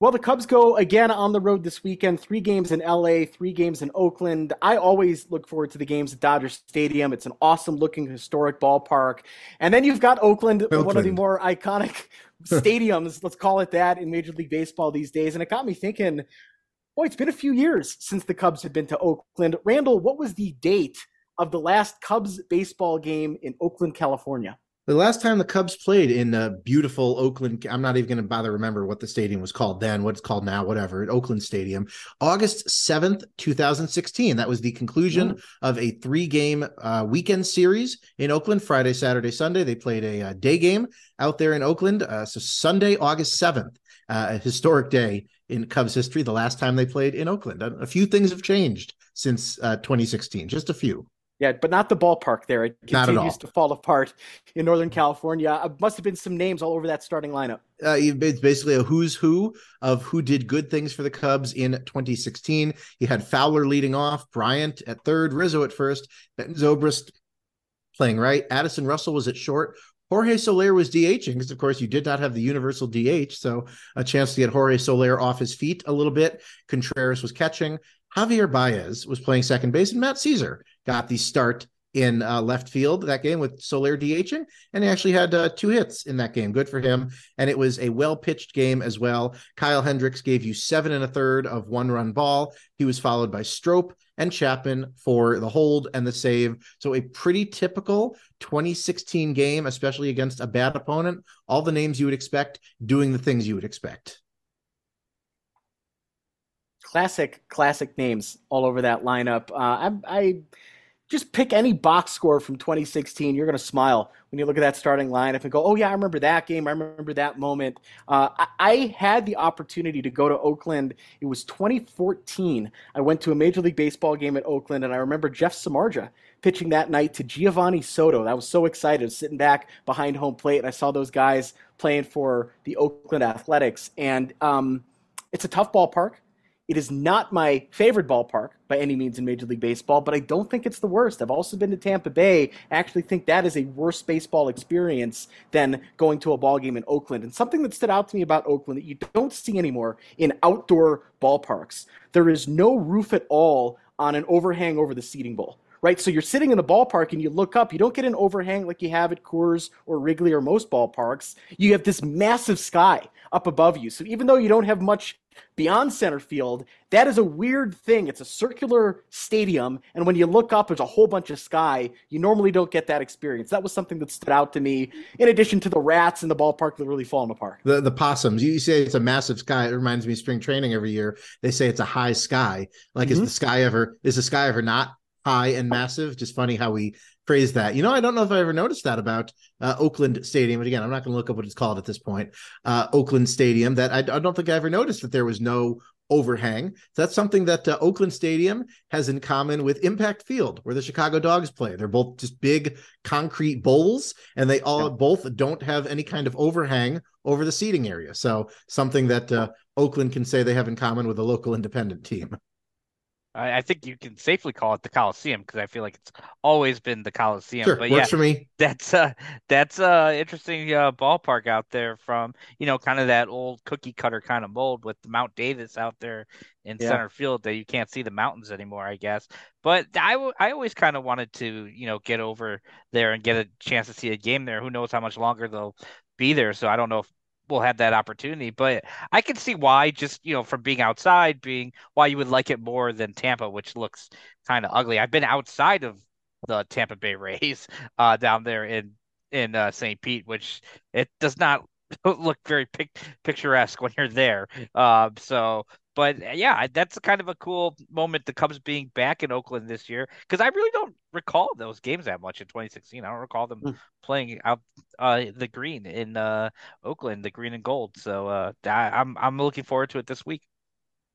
Well, the Cubs go again on the road this weekend, three games in L A, three games in Oakland. I always look forward to the games at Dodger Stadium. It's an awesome looking historic ballpark. And then you've got Oakland, Oakland. one of the more iconic stadiums, let's call it that, in Major League Baseball these days. And it got me thinking, boy, it's been a few years since the Cubs have been to Oakland. Randall, what was the date of the last Cubs baseball game in Oakland, California? The last time the Cubs played in a beautiful Oakland, I'm not even going to bother to remember what the stadium was called then, what it's called now, whatever, at Oakland Stadium, August seventh, twenty sixteen. That was the conclusion mm. of a three-game uh, weekend series in Oakland, Friday, Saturday, Sunday. They played a uh, day game out there in Oakland. Uh, so Sunday, August seventh, uh, a historic day in Cubs history, the last time they played in Oakland. A, a few things have changed since uh, twenty sixteen, just a few. Yeah, but not the ballpark there. It continues to fall apart in Northern California. Uh, must have been some names all over that starting lineup. Uh, it's basically a who's who of who did good things for the Cubs in twenty sixteen. You had Fowler leading off, Bryant at third, Rizzo at first, Ben Zobrist playing right. Addison Russell was at short. Jorge Soler was DHing because, of course, you did not have the universal D H, so a chance to get Jorge Soler off his feet a little bit. Contreras was catching. Javier Báez was playing second base, and Matt Cesar got the start in uh, left field that game with Soler DHing, and he actually had uh, two hits in that game. Good for him, and it was a well-pitched game as well. Kyle Hendricks gave you seven and a third of one-run ball. He was followed by Strope and Chapman for the hold and the save. So a pretty typical twenty sixteen game, especially against a bad opponent. All the names you would expect, doing the things you would expect. Classic, classic names all over that lineup. Uh, I, I just pick any box score from twenty sixteen. You're going to smile when you look at that starting lineup and go, oh, yeah, I remember that game. I remember that moment. Uh, I, I had the opportunity to go to Oakland. It was twenty fourteen. I went to a Major League Baseball game at Oakland, and I remember Jeff Samardzija pitching that night to Giovanni Soto. I was so excited, sitting back behind home plate, and I saw those guys playing for the Oakland Athletics. And um, it's a tough ballpark. It is not my favorite ballpark by any means in Major League Baseball, but I don't think it's the worst. I've also been to Tampa Bay. I actually think that is a worse baseball experience than going to a ball game in Oakland. And something that stood out to me about Oakland that you don't see anymore in outdoor ballparks, there is no roof at all on an overhang over the seating bowl. Right, so you're sitting in the ballpark and you look up. You don't get an overhang like you have at Coors or Wrigley or most ballparks. You have this massive sky up above you. So even though you don't have much beyond center field, that is a weird thing. It's a circular stadium, and when you look up, there's a whole bunch of sky. You normally don't get that experience. That was something that stood out to me, in addition to the rats in the ballpark that really falling apart. The the possums. You say it's a massive sky. It reminds me of spring training every year. They say it's a high sky. Like, mm-hmm. is the sky ever? Is the sky ever not high and massive? Just funny how we phrase that. You know, I don't know if I ever noticed that about uh, Oakland Stadium. But again, I'm not going to look up what it's called at this point. Uh, Oakland Stadium. That I, I don't think I ever noticed that there was no overhang. So that's something that uh, Oakland Stadium has in common with Impact Field, where the Chicago Dogs play. They're both just big concrete bowls, and they all yeah. both don't have any kind of overhang over the seating area. So something that uh, Oakland can say they have in common with a local independent team. I think you can safely call it the Coliseum, because I feel like it's always been the Coliseum. Sure, but works yeah, for me. That's uh that's uh interesting uh, ballpark out there from, you know, kind of that old cookie cutter kind of mold with Mount Davis out there in yeah. center field that you can't see the mountains anymore, I guess. But I, w- I always kind of wanted to, you know, get over there and get a chance to see a game there. Who knows how much longer they'll be there? So I don't know if we'll have that opportunity, but I can see why, just, you know, from being outside, being why you would like it more than Tampa, which looks kind of ugly. I've been outside of the Tampa Bay Rays uh, down there in, in uh, Saint Pete, which it does not look very pic- picturesque when you're there. Uh, so, but yeah, that's kind of a cool moment, the Cubs being back in Oakland this year, because I really don't recall those games that much in twenty sixteen. I don't recall them mm. playing out uh, the green in uh, Oakland, the green and gold. So uh, I, I'm I'm looking forward to it this week.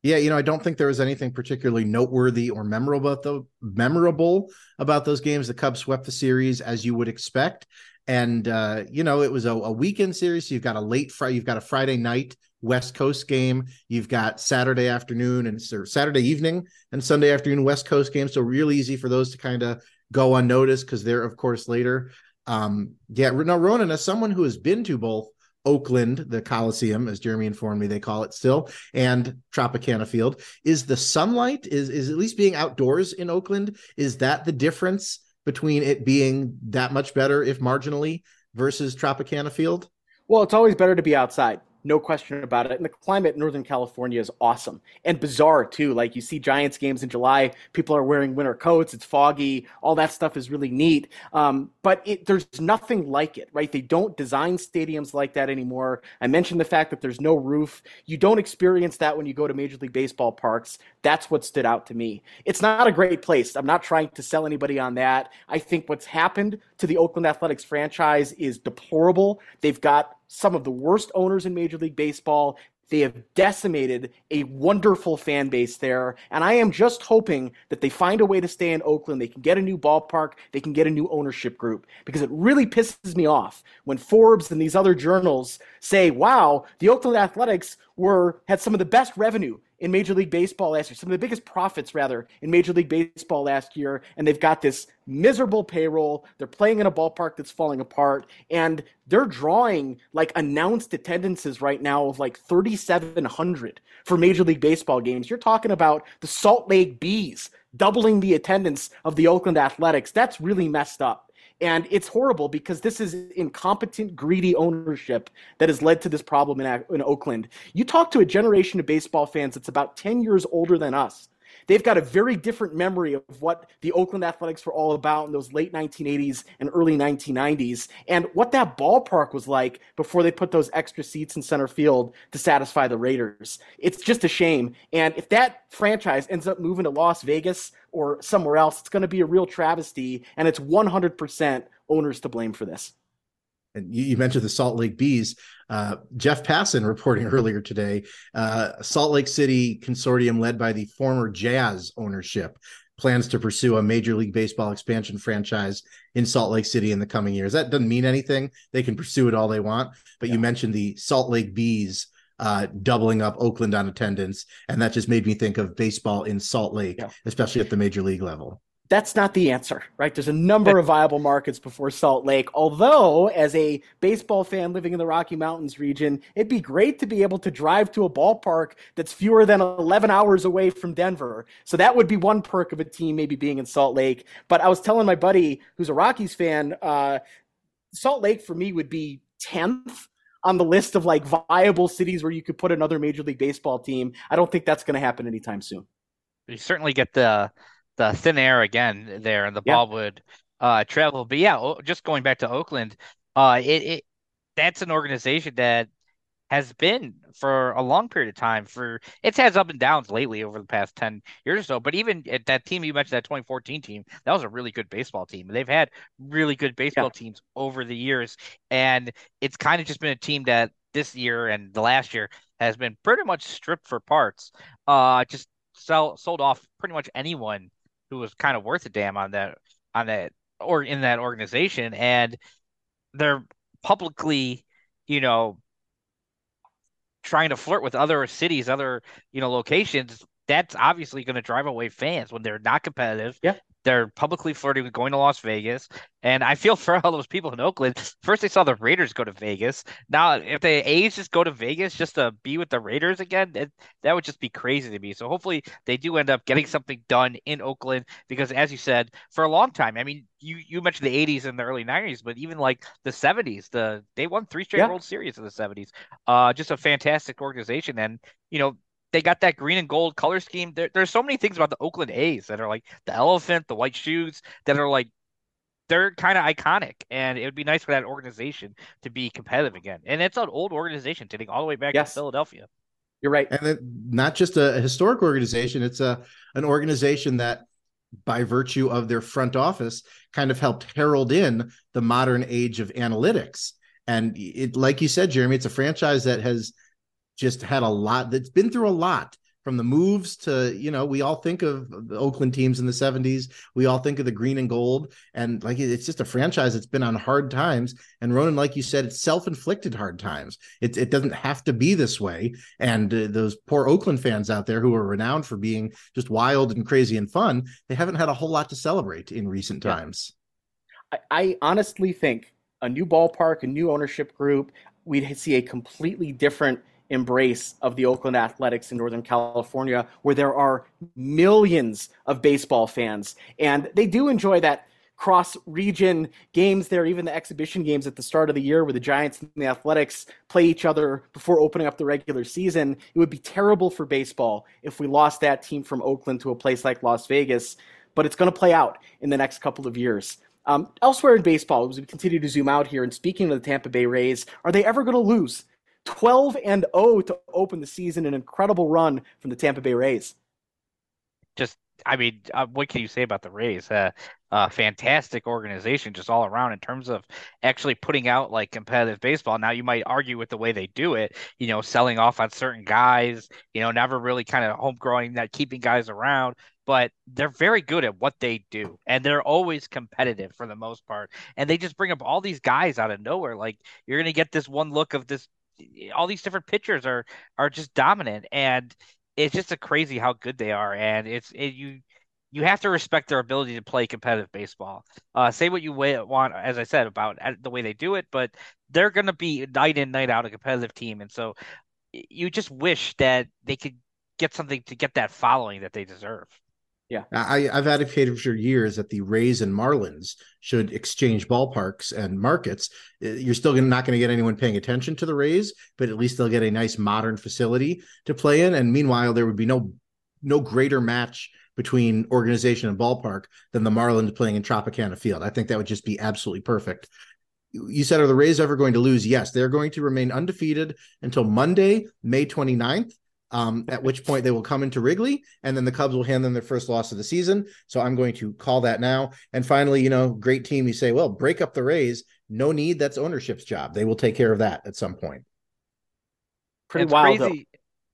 Yeah, you know, I don't think there was anything particularly noteworthy or memorable, though, memorable about those games. The Cubs swept the series, as you would expect. And, uh, you know, it was a, a weekend series. So you've got a late Friday, you've got a Friday night West Coast game. You've got Saturday afternoon and Saturday evening and Sunday afternoon West Coast game. So real easy for those to kind of go unnoticed, because they're, of course, later. Um, yeah, no, Ronan, as someone who has been to both Oakland, the Coliseum, as Jeremy informed me, they call it still, and Tropicana Field, is the sunlight, is, is at least being outdoors in Oakland, is that the difference between it being that much better, if marginally, versus Tropicana Field? Well, it's always better to be outside. No question about it. And the climate in Northern California is awesome and bizarre, too. Like, you see Giants games in July. People are wearing winter coats. It's foggy. All that stuff is really neat. Um, but it, there's nothing like it, right? They don't design stadiums like that anymore. I mentioned the fact that there's no roof. You don't experience that when you go to Major League Baseball parks. That's what stood out to me. It's not a great place. I'm not trying to sell anybody on that. I think what's happened to the Oakland Athletics franchise is deplorable. They've got some of the worst owners in Major League Baseball. They have decimated a wonderful fan base there. And I am just hoping that they find a way to stay in Oakland. They can get a new ballpark. They can get a new ownership group, because it really pisses me off when Forbes and these other journals say, wow, the Oakland Athletics were had some of the best revenue in Major League Baseball last year, some of the biggest profits, rather, in Major League Baseball last year, and they've got this miserable payroll. They're playing in a ballpark that's falling apart, and they're drawing, like, announced attendances right now of, like, thirty-seven hundred for Major League Baseball games. You're talking about the Salt Lake Bees doubling the attendance of the Oakland Athletics. That's really messed up. And it's horrible because this is incompetent, greedy ownership that has led to this problem in, in Oakland. You talk to a generation of baseball fans that's about ten years older than us. They've got a very different memory of what the Oakland Athletics were all about in those late nineteen eighties and early nineteen nineties, and what that ballpark was like before they put those extra seats in center field to satisfy the Raiders. It's just a shame. And if that franchise ends up moving to Las Vegas or somewhere else, it's going to be a real travesty, and it's one hundred percent owners to blame for this. And you mentioned the Salt Lake Bees. Uh, Jeff Passan reporting earlier today, uh, Salt Lake City consortium led by the former Jazz ownership plans to pursue a Major League Baseball expansion franchise in Salt Lake City in the coming years. That doesn't mean anything. They can pursue it all they want. But yeah. You mentioned the Salt Lake Bees uh, doubling up Oakland on attendance. And that just made me think of baseball in Salt Lake, yeah. especially at the Major League level. That's not the answer, right? There's a number of viable markets before Salt Lake, although as a baseball fan living in the Rocky Mountains region, it'd be great to be able to drive to a ballpark that's fewer than eleven hours away from Denver. So that would be one perk of a team maybe being in Salt Lake. But I was telling my buddy who's a Rockies fan, uh, Salt Lake for me would be tenth on the list of like viable cities where you could put another Major League Baseball team. I don't think that's going to happen anytime soon. You certainly get the... the thin air again there, and the yeah. ball would uh, travel. But yeah, just going back to Oakland, uh, it, it that's an organization that has been for a long period of time. For it's has up and downs lately over the past ten years or so. But even at that team you mentioned, that twenty fourteen team, that was a really good baseball team. They've had really good baseball yeah. teams over the years, and it's kind of just been a team that this year and the last year has been pretty much stripped for parts. Uh, just sell, sold off pretty much anyone who was kind of worth a damn on that, on that, or in that organization. And they're publicly, you know, trying to flirt with other cities, other, you know, locations. That's obviously going to drive away fans when they're not competitive. Yeah. They're publicly flirting with going to Las Vegas. And I feel for all those people in Oakland. First, they saw the Raiders go to Vegas. Now, if the A's just go to Vegas just to be with the Raiders again, that, that would just be crazy to me. So hopefully they do end up getting something done in Oakland because, as you said, for a long time, I mean, you, you mentioned the eighties and the early nineties, but even like the seventies, the they won three straight yeah. World Series in the seventies. Uh, just a fantastic organization. And, you know, they got that green and gold color scheme. There, there's so many things about the Oakland A's that are like the elephant, the white shoes, that are like, they're kind of iconic. And it would be nice for that organization to be competitive again. And it's an old organization dating all the way back yes. to Philadelphia. You're right. And then not just a historic organization. It's a, an organization that by virtue of their front office kind of helped herald in the modern age of analytics. And it, like you said, Jeremy, it's a franchise that has just had a lot that's been through a lot, from the moves to, you know, we all think of the Oakland teams in the seventies. We all think of the green and gold, and like, it's just a franchise that's been on hard times. And Ronan, like you said, it's self-inflicted hard times. It, it doesn't have to be this way. And uh, those poor Oakland fans out there who are renowned for being just wild and crazy and fun, they haven't had a whole lot to celebrate in recent yeah. times. I, I honestly think a new ballpark, a new ownership group, we'd see a completely different embrace of the Oakland Athletics in Northern California, where there are millions of baseball fans, and they do enjoy that cross-region games there, even the exhibition games at the start of the year where the Giants and the Athletics play each other before opening up the regular season. It would be terrible for baseball if we lost that team from Oakland to a place like Las Vegas, but it's going to play out in the next couple of years. Um, elsewhere in baseball, as we continue to zoom out here, and speaking of the Tampa Bay Rays, are they ever going to lose? twelve and oh to open the season, an incredible run from the Tampa Bay Rays. Just, I mean, uh, what can you say about the Rays? Uh, uh, fantastic organization just all around in terms of actually putting out like competitive baseball. Now, you might argue with the way they do it, you know, selling off on certain guys, you know, never really kind of homegrowing that, keeping guys around. But they're very good at what they do, and they're always competitive for the most part. And they just bring up all these guys out of nowhere. Like, you're going to get this one look of this all these different pitchers are are just dominant, and it's just a crazy how good they are. And it's it, you you have to respect their ability to play competitive baseball. Uh, say what you want, as I said, about the way they do it, but they're going to be night in, night out a competitive team. And so you just wish that they could get something to get that following that they deserve. Yeah, I, I've advocated for years that the Rays and Marlins should exchange ballparks and markets. You're still not going to get anyone paying attention to the Rays, but at least they'll get a nice modern facility to play in. And meanwhile, there would be no no greater match between organization and ballpark than the Marlins playing in Tropicana Field. I think that would just be absolutely perfect. You said, are the Rays ever going to lose? Yes, they're going to remain undefeated until Monday, May twenty-ninth. Um, at which point they will come into Wrigley, and then the Cubs will hand them their first loss of the season. So I'm going to call that now. And finally, you know, great team. You say, well, break up the Rays. No need. That's ownership's job. They will take care of that at some point. Pretty it's wild. Crazy.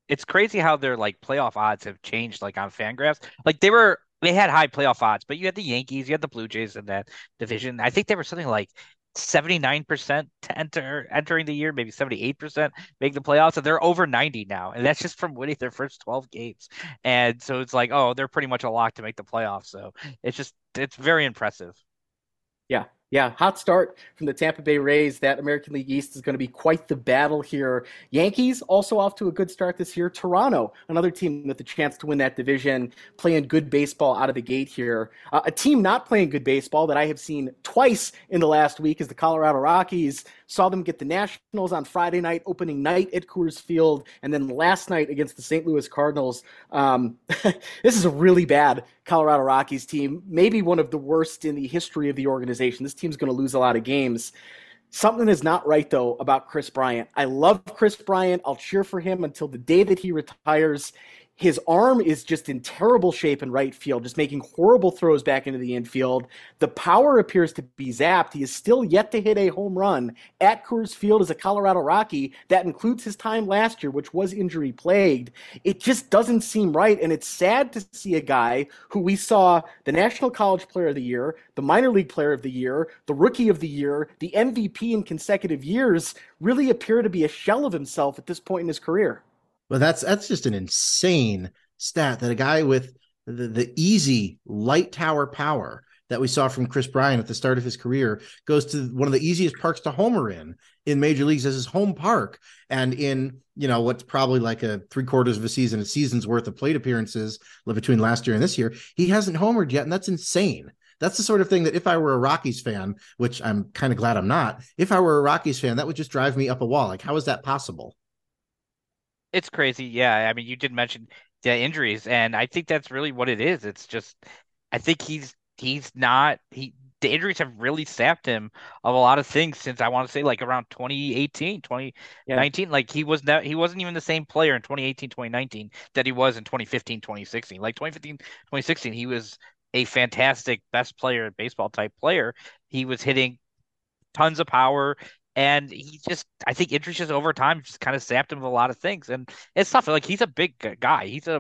It's crazy how their like playoff odds have changed, like on Fangraphs. Like they were, they had high playoff odds, but you had the Yankees, you had the Blue Jays in that division. I think they were something like seventy-nine percent to enter entering the year, maybe seventy-eight percent make the playoffs, and they're over ninety now, and that's just from winning their first twelve games. And so it's like, oh, they're pretty much a lock to make the playoffs. So it's just, it's very impressive. Yeah. Yeah, hot start from the Tampa Bay Rays. That American League East is going to be quite the battle here. Yankees also off to a good start this year. Toronto, another team with a chance to win that division, playing good baseball out of the gate here. Uh, a team not playing good baseball that I have seen twice in the last week is the Colorado Rockies. Saw them get the Nationals on Friday night, opening night at Coors Field, and then last night against the Saint Louis Cardinals. Um, this is a really bad Colorado Rockies team, maybe one of the worst in the history of the organization. This team's going to lose a lot of games. Something is not right, though, about Kris Bryant. I love Kris Bryant. I'll cheer for him until the day that he retires. His arm is just in terrible shape in right field, just making horrible throws back into the infield. The power appears to be zapped. He is still yet to hit a home run at Coors Field as a Colorado Rocky. That includes his time last year, which was injury plagued. It just doesn't seem right, and it's sad to see a guy who we saw the National College Player of the Year, the Minor League Player of the Year, the Rookie of the Year, the M V P in consecutive years, really appear to be a shell of himself at this point in his career. Well, that's that's just an insane stat that a guy with the, the easy light tower power that we saw from Kris Bryant at the start of his career goes to one of the easiest parks to homer in in major leagues as his home park. And in, you know, what's probably like a three quarters of a season, a season's worth of plate appearances between last year and this year, he hasn't homered yet. And that's insane. That's the sort of thing that if I were a Rockies fan, which I'm kind of glad I'm not, if I were a Rockies fan, that would just drive me up a wall. Like, how is that possible? It's crazy. Yeah. I mean, you did mention the injuries, and I think that's really what it is. It's just, I think he's, he's not, he, the injuries have really sapped him of a lot of things since I want to say like around twenty eighteen, twenty nineteen, yeah. Like he was not, he wasn't even the same player in twenty eighteen, twenty nineteen that he was in twenty fifteen, twenty sixteen, like twenty fifteen, twenty sixteen, he was a fantastic best player, baseball type player. He was hitting tons of power. And he just, I think injuries just over time just kind of sapped him of a lot of things. And it's tough. Like, he's a big guy. He's a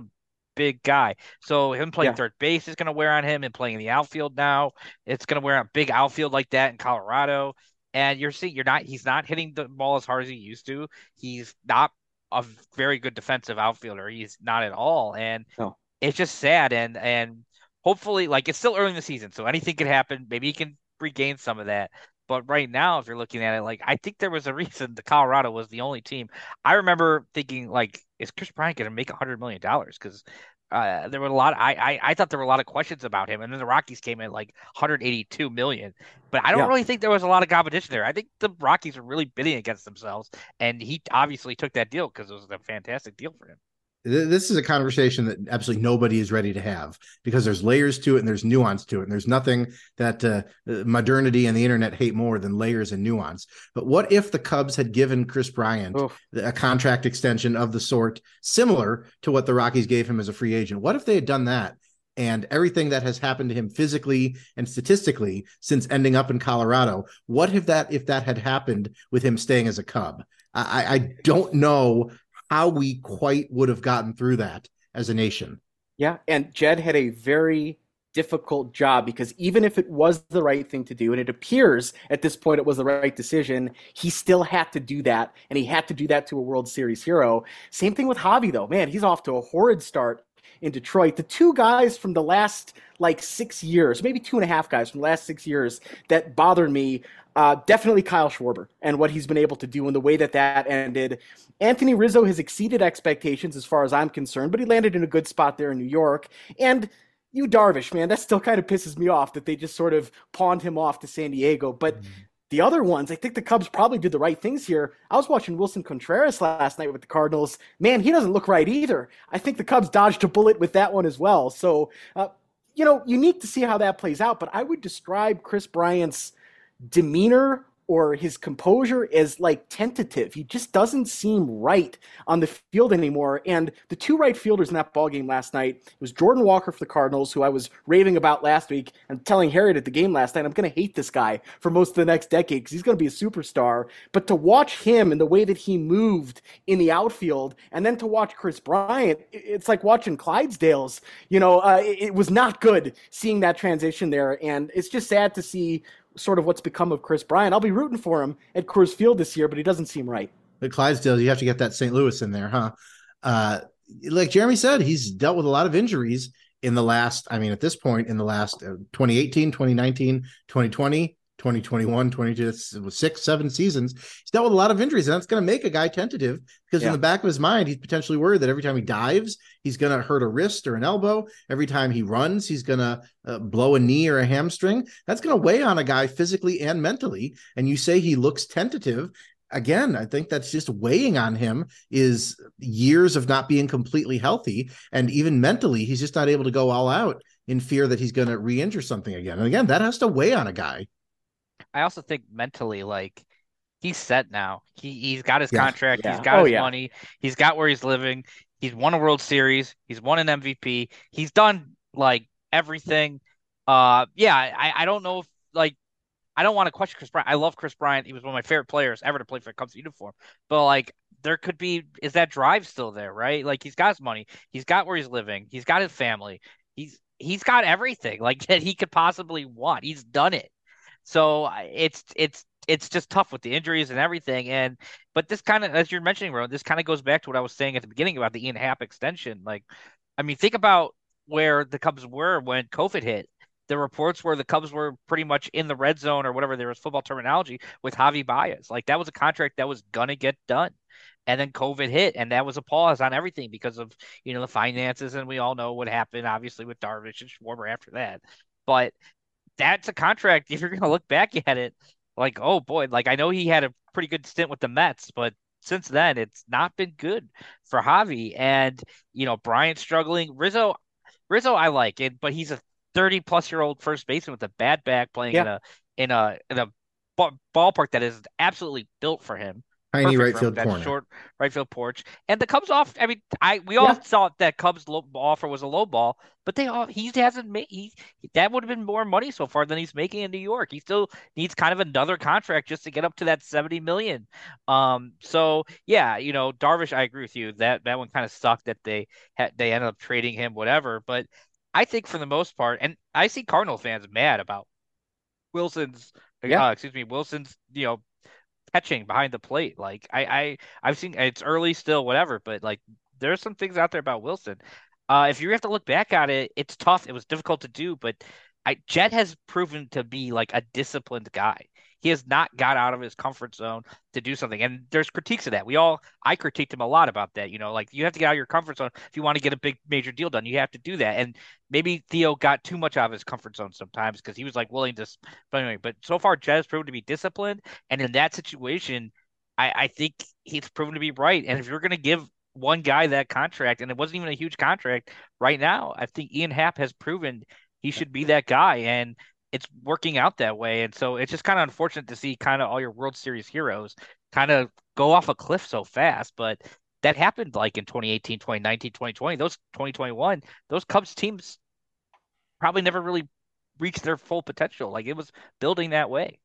big guy. So him playing yeah. third base is going to wear on him, and playing in the outfield now, it's going to wear on big outfield like that in Colorado. And you're seeing, you're not, he's not hitting the ball as hard as he used to. He's not a very good defensive outfielder. He's not at all. And no. It's just sad. And, and hopefully, like, it's still early in the season, so anything could happen. Maybe he can regain some of that. But right now, if you're looking at it, like, I think there was a reason the Colorado was the only team. I remember thinking, like, is Kris Bryant going to make one hundred million dollars? Because uh, there were a lot. Of, I, I I thought there were a lot of questions about him. And then the Rockies came in like one hundred eighty-two million dollars. But I don't yeah. really think there was a lot of competition there. I think the Rockies were really bidding against themselves. And he obviously took that deal because it was a fantastic deal for him. This is a conversation that absolutely nobody is ready to have, because there's layers to it and there's nuance to it. And there's nothing that uh, modernity and the internet hate more than layers and nuance. But what if the Cubs had given Kris Bryant oh. a contract extension of the sort similar to what the Rockies gave him as a free agent? What if they had done that? And everything that has happened to him physically and statistically since ending up in Colorado, what if that if that had happened with him staying as a Cub? I, I don't know how we quite would have gotten through that as a nation. Yeah, and Jed had a very difficult job, because even if it was the right thing to do, and it appears at this point it was the right decision, he still had to do that, and he had to do that to a World Series hero. Same thing with Javi, though. Man, he's off to a horrid start in Detroit. The two guys from the last, like, six years, maybe two and a half guys from the last six years that bothered me, uh, definitely Kyle Schwarber and what he's been able to do and the way that that ended. Anthony Rizzo has exceeded expectations as far as I'm concerned, but he landed in a good spot there in New York. And Yu Darvish, man, that still kind of pisses me off that they just sort of pawned him off to San Diego. But mm-hmm. The other ones, I think the Cubs probably did the right things here. I was watching Willson Contreras last night with the Cardinals. Man, he doesn't look right either. I think the Cubs dodged a bullet with that one as well. So, uh, you know, unique to see how that plays out. But I would describe Kris Bryant's demeanor or his composure as, like, tentative. He just doesn't seem right on the field anymore. And the two right fielders in that ballgame last night, it was Jordan Walker for the Cardinals, who I was raving about last week and telling Harriet at the game last night, I'm going to hate this guy for most of the next decade because he's going to be a superstar. But to watch him and the way that he moved in the outfield, and then to watch Kris Bryant, it's like watching Clydesdales. You know, uh, it, it was not good seeing that transition there. And it's just sad to see sort of what's become of Kris Bryant. I'll be rooting for him at Coors Field this year, but he doesn't seem right. But Clydesdale, you have to get that Saint Louis in there, huh? Uh, like Jeremy said, he's dealt with a lot of injuries in the last, I mean, at this point, in the last uh, twenty eighteen, twenty nineteen, twenty twenty, twenty twenty-one, twenty-two, six, seven seasons. He's dealt with a lot of injuries, and that's going to make a guy tentative because yeah. in the back of his mind, he's potentially worried that every time he dives, he's going to hurt a wrist or an elbow. Every time he runs, he's going to uh, blow a knee or a hamstring. That's going to weigh on a guy physically and mentally. And you say he looks tentative. Again, I think that's just weighing on him is years of not being completely healthy. And even mentally, he's just not able to go all out in fear that he's going to re-injure something again. And again, that has to weigh on a guy. I also think mentally, like, he's set now. He, he's got his yeah. contract. Yeah. He's got oh, his yeah. money. He's got where he's living. He's won a World Series. He's won an M V P. He's done, like, everything. Uh, yeah, I, I don't know if, like, I don't want to question Kris Bryant. I love Kris Bryant. He was one of my favorite players ever to play for the Cubs uniform. But, like, there could be – is that drive still there, right? Like, he's got his money. He's got where he's living. He's got his family. He's He's got everything, like, that he could possibly want. He's done it. So it's it's it's just tough with the injuries and everything. And but this kind of, as you're mentioning, Ron, this kind of goes back to what I was saying at the beginning about the Ian Happ extension. Like, I mean, think about where the Cubs were when COVID hit. The reports were the Cubs were pretty much in the red zone or whatever there was football terminology with Javier Báez. Like, that was a contract that was gonna get done. And then COVID hit, and that was a pause on everything because of, you know, the finances, and we all know what happened, obviously, with Darvish and Schwarber after that. But that's a contract, if you're going to look back at it, like, oh, boy. Like, I know he had a pretty good stint with the Mets, but since then, it's not been good for Javi. And, you know, Bryant struggling. Rizzo, Rizzo, I like it, but he's a thirty-plus-year-old first baseman with a bad back playing yeah. in a in a, in a ballpark that is absolutely built for him. Tiny right field corner. Short right field porch. And the Cubs off. I mean, I we all yeah. thought that Cubs low, offer was a low ball, but they all he hasn't made. He, that would have been more money so far than he's making in New York. He still needs kind of another contract just to get up to that seventy million. Um. So yeah, you know, Darvish, I agree with you. That that one kind of sucked that they had. They ended up trading him, whatever. But I think for the most part, and I see Cardinal fans mad about Wilson's. Yeah. Uh, excuse me, Wilson's. You know. Catching behind the plate. Like I, I, I've seen it's early still, whatever, but like there's some things out there about Willson. Uh, if you have to look back at it, it's tough. It was difficult to do, but I, Jed has proven to be like a disciplined guy. He has not got out of his comfort zone to do something. And there's critiques of that. We all, I critiqued him a lot about that. You know, like you have to get out of your comfort zone. If you want to get a big major deal done, you have to do that. And maybe Theo got too much out of his comfort zone sometimes because he was like willing to, but anyway, but so far Jed has proven to be disciplined. And in that situation, I, I think he's proven to be right. And if you're going to give one guy that contract, and it wasn't even a huge contract right now, I think Ian Happ has proven he should be that guy. And it's working out that way. And so it's just kind of unfortunate to see kind of all your World Series heroes kind of go off a cliff so fast. But that happened like in twenty eighteen, twenty nineteen, twenty twenty, those twenty twenty-one, those Cubs teams probably never really reached their full potential. Like it was building that way.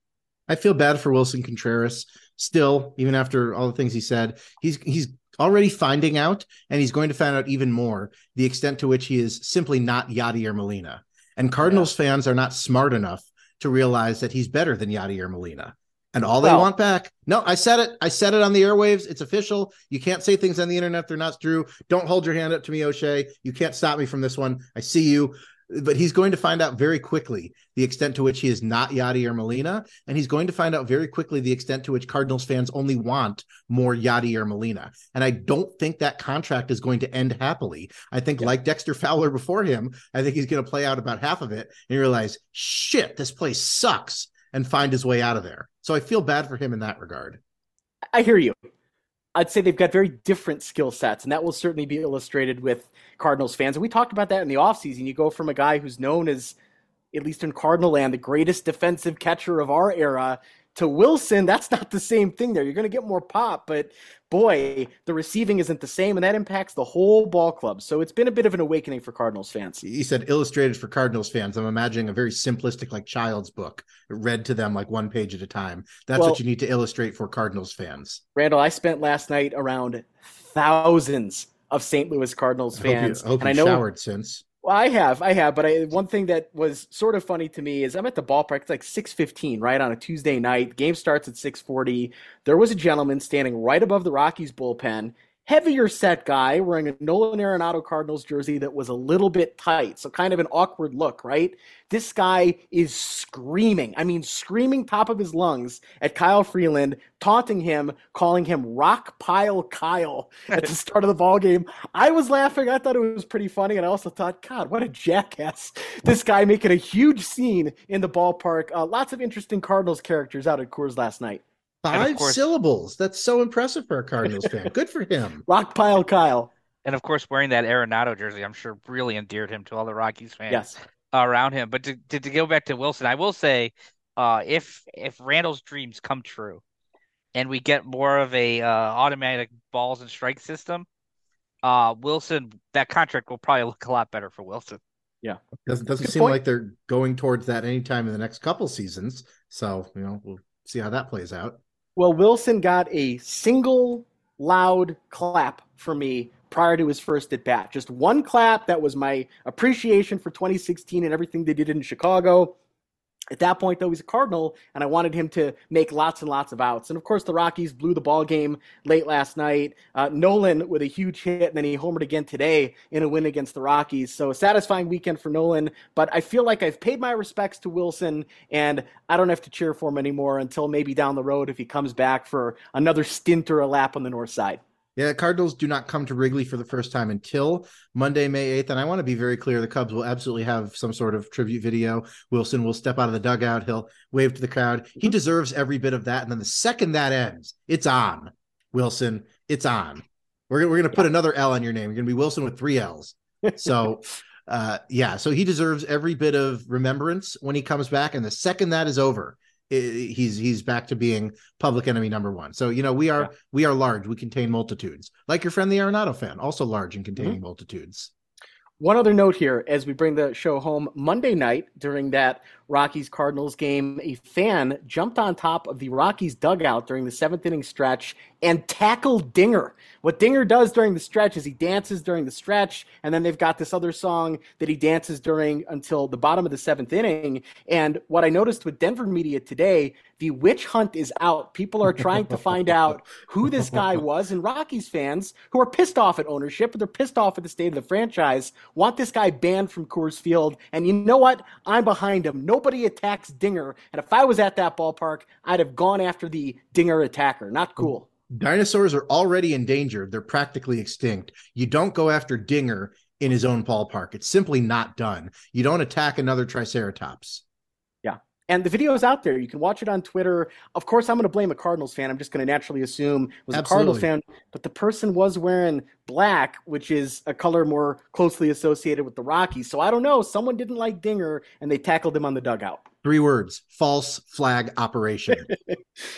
I feel bad for Willson Contreras still, even after all the things he said, he's, he's, already finding out, and he's going to find out even more the extent to which he is simply not Yadier Molina. And Cardinals yeah. fans are not smart enough to realize that he's better than Yadier Molina. And all they well, want back. No, I said it. I said it on the airwaves. It's official. You can't say things on the internet. They're not true. Don't hold your hand up to me, O'Shea. You can't stop me from this one. I see you. But he's going to find out very quickly the extent to which he is not Yadier Molina. And he's going to find out very quickly the extent to which Cardinals fans only want more Yadier Molina. And I don't think that contract is going to end happily. I think yeah. like Dexter Fowler before him, I think he's going to play out about half of it and realize, shit, this place sucks, and find his way out of there. So I feel bad for him in that regard. I hear you. I'd say they've got very different skill sets, and that will certainly be illustrated with Cardinals fans. And we talked about that in the offseason. You go from a guy who's known as, at least in Cardinal land, the greatest defensive catcher of our era to Willson. That's not the same thing there. You're going to get more pop, but boy, the receiving isn't the same, and that impacts the whole ball club. So it's been a bit of an awakening for Cardinals fans. He said illustrated for Cardinals fans. I'm imagining a very simplistic, like child's book read to them, like one page at a time. That's well, what you need to illustrate for Cardinals fans. Randall, I spent last night around thousands of Saint Louis Cardinals fans. I hope you, I hope and you I know, showered since. Well, I have, I have, but I, one thing that was sort of funny to me is I'm at the ballpark. It's like six fifteen, right, on a Tuesday night. Game starts at six forty. There was a gentleman standing right above the Rockies bullpen, heavier set guy wearing a Nolan Arenado Cardinals jersey that was a little bit tight, so kind of an awkward look, right? This guy is screaming, I mean screaming top of his lungs at Kyle Freeland, taunting him, calling him Rock Pile Kyle at the start of the ballgame. I was laughing. I thought it was pretty funny, and I also thought, God, what a jackass. This guy making a huge scene in the ballpark. Uh, lots of interesting Cardinals characters out at Coors last night. Five course, syllables. That's so impressive for a Cardinals fan. Good for him. Rockpile Kyle. And, of course, wearing that Arenado jersey, I'm sure really endeared him to all the Rockies fans yes. around him. But to, to, to go back to Willson, I will say uh, if if Randall's dreams come true and we get more of a uh, automatic balls and strike system, uh, Willson, that contract will probably look a lot better for Willson. Yeah. Doesn't, doesn't seem point. like they're going towards that anytime in the next couple seasons. So, you know, we'll see how that plays out. Well, Willson got a single loud clap for me prior to his first at bat. Just one clap. That was my appreciation for twenty sixteen and everything they did in Chicago. At that point, though, he's a Cardinal, and I wanted him to make lots and lots of outs. And, of course, the Rockies blew the ball game late last night. Uh, Nolan with a huge hit, and then he homered again today in a win against the Rockies. So a satisfying weekend for Nolan, but I feel like I've paid my respects to Willson, and I don't have to cheer for him anymore until maybe down the road if he comes back for another stint or a lap on the north side. Yeah, the Cardinals do not come to Wrigley for the first time until Monday, May eighth. And I want to be very clear, the Cubs will absolutely have some sort of tribute video. Willson will step out of the dugout. He'll wave to the crowd. He deserves every bit of that. And then the second that ends, it's on. Willson, it's on. We're, we're going to put another L on your name. You're going to be Willson with three L's. So, uh, yeah, so he deserves every bit of remembrance when he comes back. And the second that is over, he's he's back to being public enemy number one. So, you know, we are yeah. we are large. We contain multitudes. Like your friend, the Arenado fan, also large and containing mm-hmm. multitudes. One other note here as we bring the show home. Monday night during that Rockies-Cardinals game, a fan jumped on top of the Rockies dugout during the seventh inning stretch and tackled Dinger. What Dinger does during the stretch is he dances during the stretch, and then they've got this other song that he dances during until the bottom of the seventh inning. And what I noticed with Denver media today, the witch hunt is out. People are trying to find out who this guy was, and Rockies fans who are pissed off at ownership, but they're pissed off at the state of the franchise, want this guy banned from Coors Field. And you know what? I'm behind him. Nobody attacks Dinger. And if I was at that ballpark, I'd have gone after the Dinger attacker. Not cool. Dinosaurs are already endangered. They're practically extinct. You don't go after Dinger in his own ballpark. It's simply not done. You don't attack another Triceratops. And the video is out there. You can watch it on Twitter. Of course, I'm going to blame a Cardinals fan. I'm just going to naturally assume it was Absolutely. a Cardinals fan. But the person was wearing black, which is a color more closely associated with the Rockies. So I don't know. Someone didn't like Dinger, and they tackled him on the dugout. Three words, false flag operation.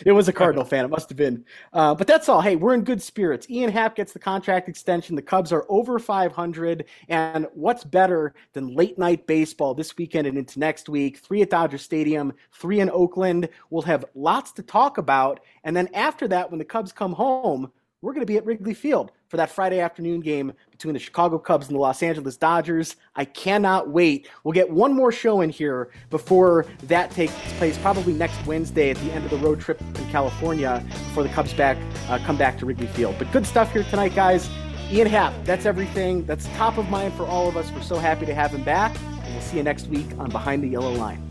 It was a Cardinal fan. It must have been. Uh, but that's all. Hey, we're in good spirits. Ian Happ gets the contract extension. The Cubs are over five hundred. And what's better than late-night baseball this weekend and into next week? Three at Dodger Stadium, three in Oakland. We'll have lots to talk about. And then after that, when the Cubs come home, we're going to be at Wrigley Field. for that Friday afternoon game between the Chicago Cubs and the Los Angeles Dodgers. I cannot wait. We'll get one more show in here before that takes place, probably next Wednesday at the end of the road trip in California before the Cubs back uh, come back to Wrigley Field. But good stuff here tonight, guys. Ian Happ, that's everything. That's top of mind for all of us. We're so happy to have him back. And we'll see you next week on Behind the Yellow Line.